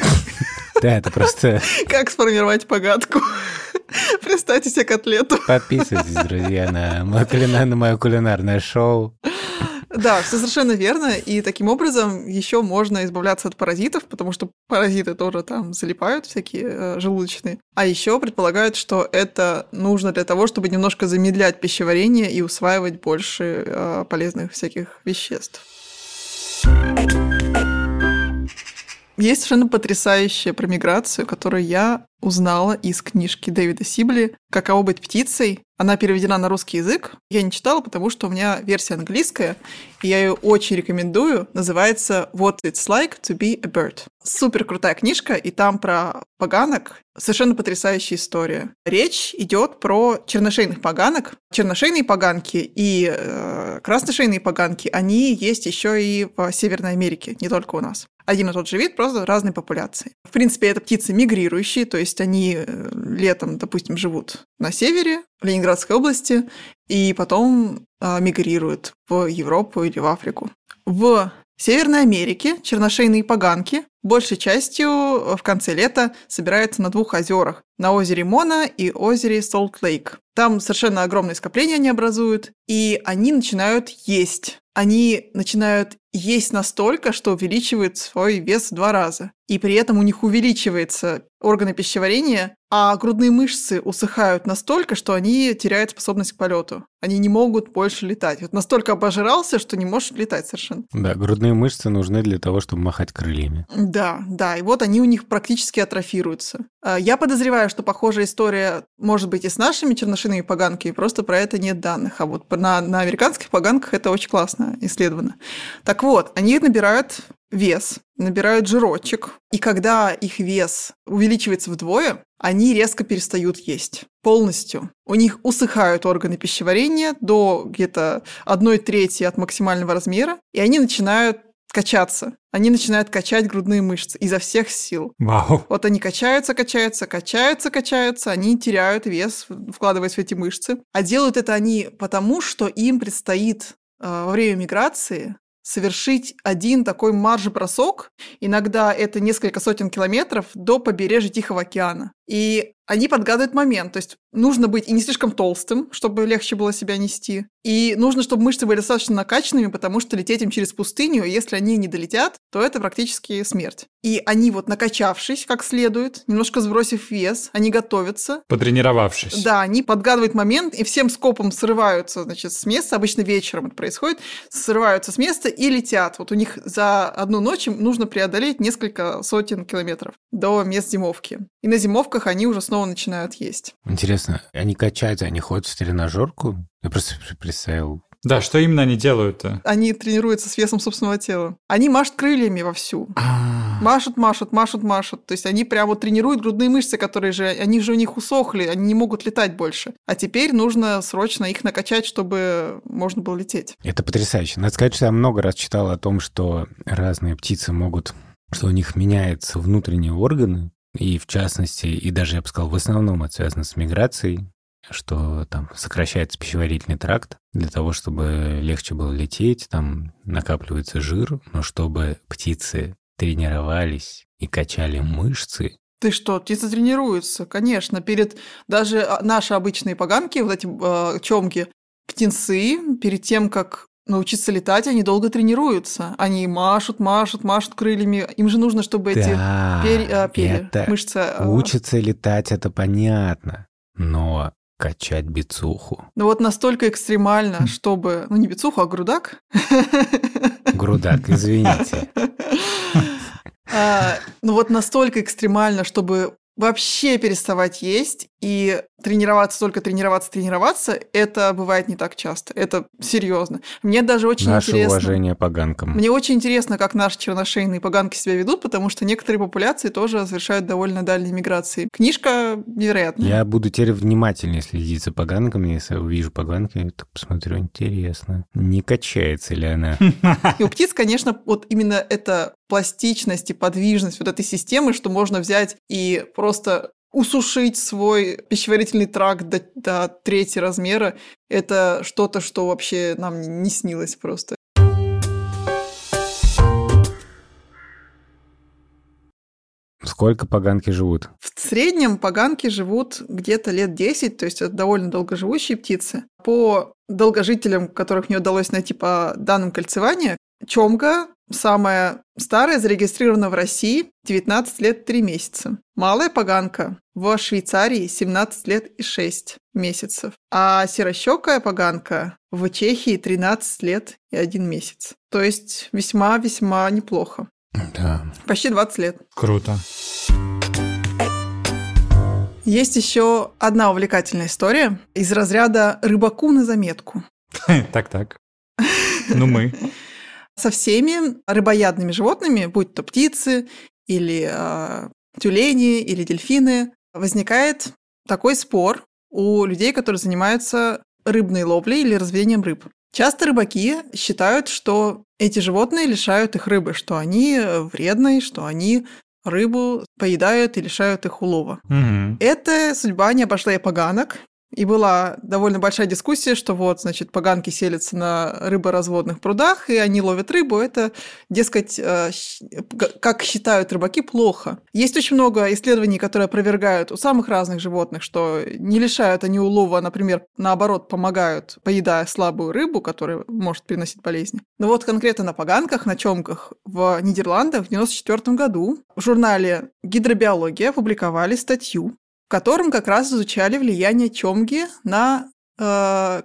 Да, это просто... Как сформировать погадку. Представьте себе котлету. Подписывайтесь, друзья, на мое кулинарное шоу. Да, все совершенно верно. И таким образом еще можно избавляться от паразитов, потому что паразиты тоже там залипают всякие желудочные. А еще предполагают, что это нужно для того, чтобы немножко замедлять пищеварение и усваивать больше полезных всяких веществ. Есть совершенно потрясающая про миграцию, которую я узнала из книжки Дэвида Сибли «Каково быть птицей». Она переведена на русский язык. Я не читала, потому что у меня версия английская, и я ее очень рекомендую. Называется «What it's like to be a bird». Супер крутая книжка, и там про поганок совершенно потрясающая история. Речь идет про черношейных поганок. Черношейные поганки и красношейные поганки, они есть еще и в Северной Америке, не только у нас. Один и тот же вид, просто разные популяции. В принципе, это птицы мигрирующие, то есть они летом, допустим, живут на севере, в Ленинградской области, и потом мигрируют в Европу или в Африку. В Северной Америке черношейные поганки большей частью в конце лета собираются на двух озерах – на озере Мона и озере Солт-Лейк. Там совершенно огромные скопления они образуют, и они начинают есть. Они начинают есть настолько, что увеличивают свой вес в 2 раза. И при этом у них увеличиваются органы пищеварения, а грудные мышцы усыхают настолько, что они теряют способность к полету. Они не могут больше летать. Вот настолько обожрался, что не можешь летать совершенно. Да, грудные мышцы нужны для того, чтобы махать крыльями. Да. И вот они у них практически атрофируются. Я подозреваю, что похожая история может быть и с нашими черношиными поганками, просто про это нет данных. А вот на американских поганках это очень классно исследовано. Так вот, они набирают вес, набирают жирочек, и когда их вес увеличивается вдвое, они резко перестают есть полностью. У них усыхают органы пищеварения до где-то 1/3 от максимального размера, и они начинают качаться. Они начинают качать грудные мышцы изо всех сил. Вау. Вот они качаются, они теряют вес, вкладываясь в эти мышцы. А делают это они потому, что им предстоит во время миграции совершить один такой марш-бросок, иногда это несколько сотен километров, до побережья Тихого океана. И они подгадывают момент. То есть нужно быть и не слишком толстым, чтобы легче было себя нести. И нужно, чтобы мышцы были достаточно накачанными, потому что лететь им через пустыню, если они не долетят, то это практически смерть. И они вот накачавшись как следует, немножко сбросив вес, они готовятся. Потренировавшись. Да, они подгадывают момент и всем скопом срываются, значит, с места. Обычно вечером это происходит. Срываются с места и летят. Вот у них за одну ночь им нужно преодолеть несколько сотен километров до мест зимовки. И на зимовках они уже снова начинают есть. Интересно, они качаются, они ходят в тренажерку? Я просто представил. Да, что именно они делают-то? Они тренируются с весом собственного тела. Они машут крыльями вовсю. Машут. То есть они прямо тренируют грудные мышцы, которые же, они же у них усохли, они не могут летать больше. А теперь нужно срочно их накачать, чтобы можно было лететь. Это потрясающе. Надо сказать, что я много раз читал о том, что разные птицы могут, что у них меняются внутренние органы. И в частности, и даже, я бы сказал, в основном это связано с миграцией, что там сокращается пищеварительный тракт для того, чтобы легче было лететь, там накапливается жир, но чтобы птицы тренировались и качали мышцы. Ты что, птицы тренируются, конечно. Перед даже наши обычные поганки, вот эти чомги, птенцы, перед тем, как научиться летать, они долго тренируются. Они машут крыльями. Им же нужно, чтобы эти мышцы... Учатся летать, это понятно. Но качать бицуху... Ну вот настолько экстремально, чтобы... Ну не бицуху, а грудак. Грудак, извините. Ну вот настолько экстремально, чтобы вообще переставать есть и тренироваться, это бывает не так часто. Это серьезно. Мне даже очень интересно... Наше уважение поганкам. Мне очень интересно, как наши черношейные поганки себя ведут, потому что некоторые популяции тоже совершают довольно дальние миграции. Книжка невероятная. Я буду теперь внимательнее следить за поганками. Если увижу поганки, так посмотрю, интересно, не качается ли она. И у птиц, конечно, вот именно эта пластичность и подвижность вот этой системы, что можно взять и просто... усушить свой пищеварительный тракт до третьего размера – это что-то, что вообще нам не снилось просто. Сколько поганки живут? В среднем поганки живут где-то лет 10, то есть это довольно долгоживущие птицы. По долгожителям, которых мне удалось найти по данным кольцевания, чомга – самая старая, зарегистрирована в России, 19 лет 3 месяца. Малая поганка в Швейцарии 17 лет и 6 месяцев. А серощёкая поганка в Чехии 13 лет и 1 месяц. То есть весьма-весьма неплохо. Да. Почти 20 лет. Круто. Есть еще одна увлекательная история из разряда «рыбаку на заметку». Так-так. Ну мы... Со всеми рыбоядными животными, будь то птицы или тюлени или дельфины, возникает такой спор у людей, которые занимаются рыбной ловлей или разведением рыб. Часто рыбаки считают, что эти животные лишают их рыбы, что они вредны, что они рыбу поедают и лишают их улова. Mm-hmm. Эта судьба не обошла и поганок. И была довольно большая дискуссия, что вот, значит, поганки селятся на рыборазводных прудах, и они ловят рыбу. Это, дескать, как считают рыбаки, плохо. Есть очень много исследований, которые опровергают у самых разных животных, что не лишают они улова, а, например, наоборот, помогают, поедая слабую рыбу, которая может переносить болезни. Но вот конкретно на поганках, на чомках в Нидерландах в 1994 году в журнале «Гидробиология» опубликовали статью, в котором как раз изучали влияние чомги на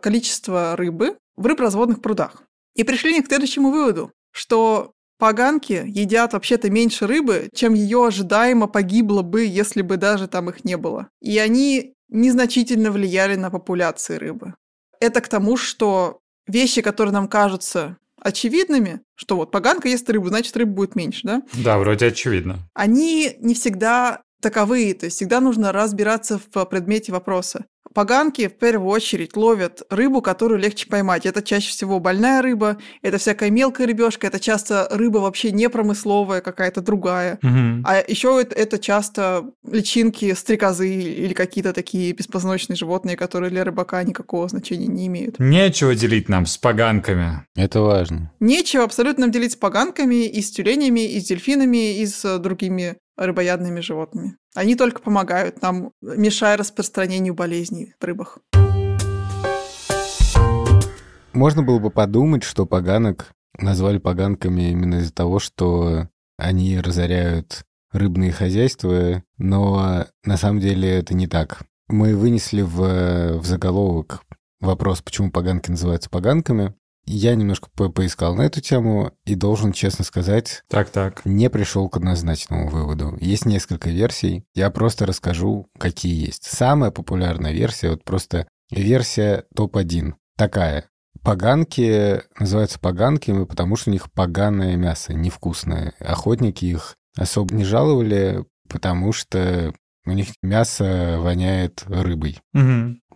количество рыбы в рыборазводных прудах. И пришли к следующему выводу, что поганки едят вообще-то меньше рыбы, чем ее ожидаемо погибло бы, если бы даже там их не было. И они незначительно влияли на популяции рыбы. Это к тому, что вещи, которые нам кажутся очевидными, что вот поганка ест рыбу, значит рыбы будет меньше, да? Да, вроде очевидно. Они не всегда... таковые, то есть всегда нужно разбираться в предмете вопроса. Поганки в первую очередь ловят рыбу, которую легче поймать. Это чаще всего больная рыба, это всякая мелкая рыбешка, это часто рыба вообще не промысловая, какая-то другая. Угу. А еще это часто личинки стрекозы или какие-то такие беспозвоночные животные, которые для рыбака никакого значения не имеют. Нечего делить нам с поганками. Это важно. Нечего абсолютно делить с поганками, и с тюленями, и с дельфинами, и с другими рыбоядными животными. Они только помогают нам, мешая распространению болезней в рыбах. Можно было бы подумать, что поганок назвали поганками именно из-за того, что они разоряют рыбные хозяйства, но на самом деле это не так. Мы вынесли в заголовок вопрос, почему поганки называются поганками. Я немножко поискал на эту тему и должен честно сказать, не пришел к однозначному выводу. Есть несколько версий, я просто расскажу, какие есть. Самая популярная версия, вот просто версия топ-1, такая. Поганки называются поганками, потому что у них поганое мясо, невкусное. Охотники их особо не жаловали, потому что у них мясо воняет рыбой,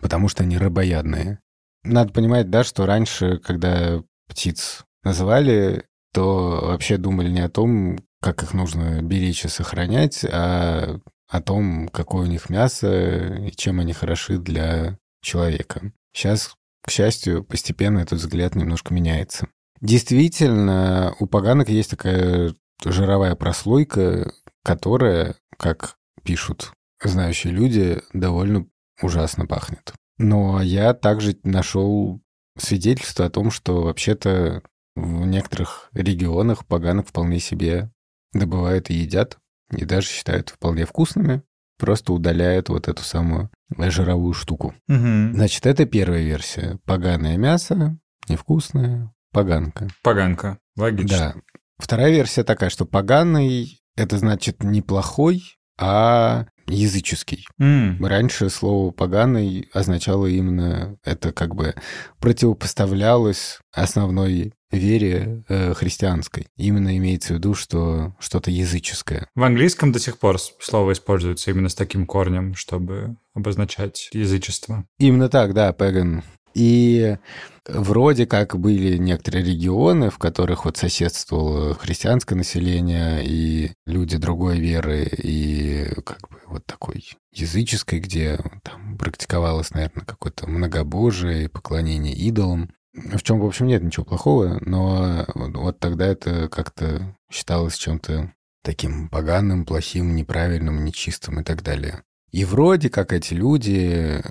потому что они рыбоядные. Надо понимать, да, что раньше, когда птиц называли, то вообще думали не о том, как их нужно беречь и сохранять, а о том, какое у них мясо и чем они хороши для человека. Сейчас, к счастью, постепенно этот взгляд немножко меняется. Действительно, у поганок есть такая жировая прослойка, которая, как пишут знающие люди, довольно ужасно пахнет. Но я также нашел свидетельство о том, что вообще-то в некоторых регионах поганок вполне себе добывают и едят, и даже считают вполне вкусными, просто удаляют вот эту самую жировую штуку. Угу. Значит, это первая версия. Поганое мясо, невкусное, поганка. Поганка, логично. Да. Вторая версия такая, что поганый – это значит неплохой, а языческий. Раньше слово «поганый» означало именно это, как бы противопоставлялось основной вере христианской. Именно имеется в виду, что что-то языческое. В английском до сих пор слово используется именно с таким корнем, чтобы обозначать язычество. Именно так, да, «pagan». И вроде как были некоторые регионы, в которых вот соседствовало христианское население и люди другой веры, и как бы вот такой языческой, где там практиковалось, наверное, какое-то многобожие, поклонение идолам. В чем, в общем, нет ничего плохого, но вот тогда это как-то считалось чем-то таким поганым, плохим, неправильным, нечистым и так далее. И вроде как эти люди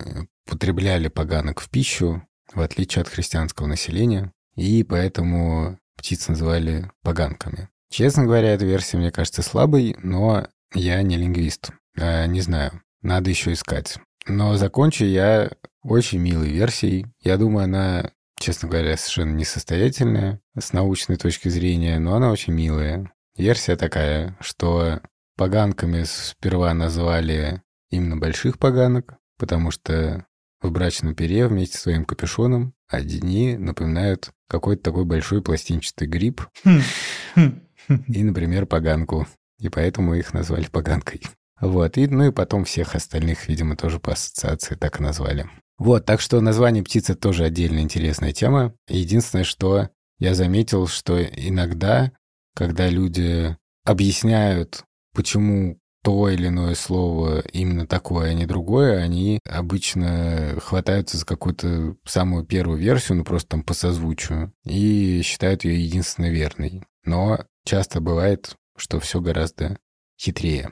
потребляли поганок в пищу, в отличие от христианского населения, и поэтому птиц называли поганками. Честно говоря, эта версия, мне кажется, слабой, но я не лингвист. Не знаю, надо еще искать. Но закончу я очень милой версией. Я думаю, она, честно говоря, совершенно несостоятельная с научной точки зрения, но она очень милая. Версия такая, что поганками сперва назвали именно больших поганок, потому что в брачном пере вместе с своим капюшоном одни напоминают какой-то такой большой пластинчатый гриб и, например, поганку. И поэтому их назвали поганкой. Вот. И, ну и потом всех остальных, видимо, тоже по ассоциации так и назвали. Вот. Так что название птицы тоже отдельно интересная тема. Единственное, что я заметил, что иногда, когда люди объясняют, почему то или иное слово именно такое, а не другое, они обычно хватаются за какую-то самую первую версию, ну просто там по созвучию, и считают ее единственно верной. Но часто бывает, что все гораздо хитрее.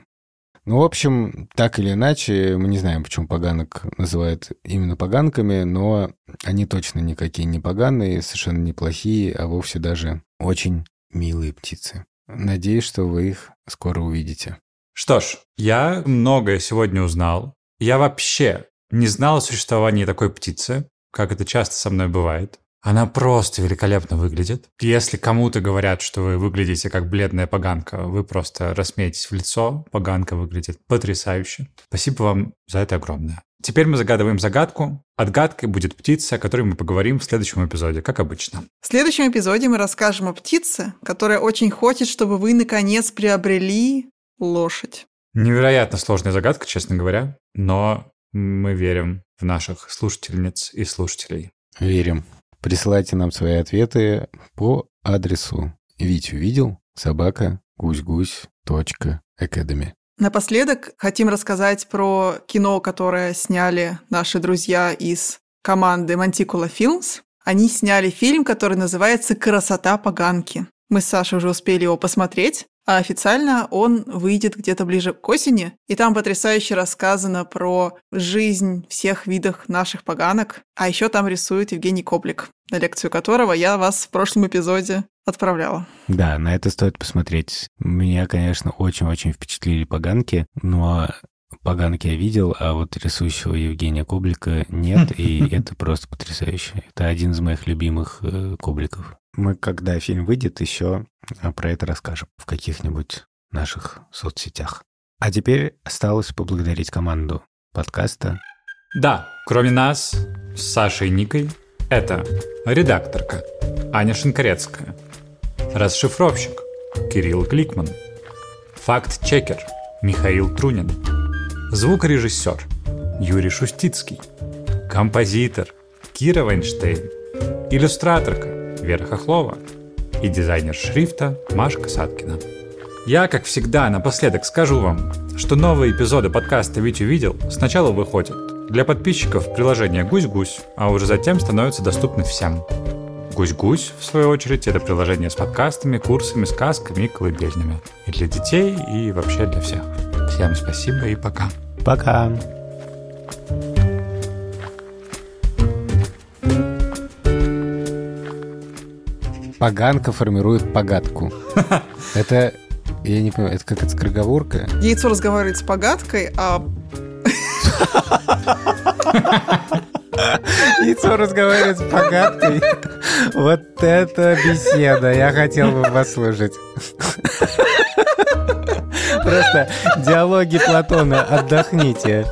Ну, в общем, так или иначе, мы не знаем, почему поганок называют именно поганками, но они точно никакие не поганые, совершенно неплохие, а вовсе даже очень милые птицы. Надеюсь, что вы их скоро увидите. Что ж, я многое сегодня узнал. Я вообще не знал о существовании такой птицы, как это часто со мной бывает. Она просто великолепно выглядит. Если кому-то говорят, что вы выглядите как бледная поганка, вы просто рассмеетесь в лицо. Поганка выглядит потрясающе. Спасибо вам за это огромное. Теперь мы загадываем загадку. Отгадкой будет птица, о которой мы поговорим в следующем эпизоде, как обычно. В следующем эпизоде мы расскажем о птице, которая очень хочет, чтобы вы наконец приобрели лошадь. Невероятно сложная загадка, честно говоря, но мы верим в наших слушательниц и слушателей. Верим. Присылайте нам свои ответы по адресу vityuvidel@goosegoose.academy. Напоследок хотим рассказать про кино, которое сняли наши друзья из команды Manticula Films. Они сняли фильм, который называется «Красота поганки». Мы с Сашей уже успели его посмотреть. А официально он выйдет где-то ближе к осени, и там потрясающе рассказано про жизнь всех видов наших поганок. А еще там рисует Евгений Коблик, на лекцию которого я вас в прошлом эпизоде отправляла. Да, на это стоит посмотреть. Меня, конечно, очень-очень впечатлили поганки, но поганки я видел, а вот рисующего Евгения Коблика нет, и это просто потрясающе. Это один из моих любимых Кобликов. Мы, когда фильм выйдет, еще про это расскажем в каких-нибудь наших соцсетях. А теперь осталось поблагодарить команду подкаста. Да, кроме нас, с Сашей и Никой, это редакторка Аня Шинкарецкая, расшифровщик Кирилл Гликман, факт-чекер Михаил Трунин, звукорежиссер Юрий Шустицкий, композитор Кира Вайнштейн, иллюстраторка Вера Хохлова и дизайнер шрифта Маша Касаткина. Я, как всегда, напоследок скажу вам, что новые эпизоды подкаста «Вить увидел» сначала выходят для подписчиков приложения «Гусь-Гусь», а уже затем становятся доступны всем. «Гусь-Гусь», в свою очередь, это приложение с подкастами, курсами, сказками и колыбельными. И для детей, и вообще для всех. Всем спасибо и пока. Пока. Поганка формирует погадку. Это, я не понимаю, это как скороговорка? Яйцо разговаривает с погаткой, а... Яйцо разговаривает с погаткой. Вот это беседа. Я хотел бы вас слушать. Просто диалоги Платона. Отдохните.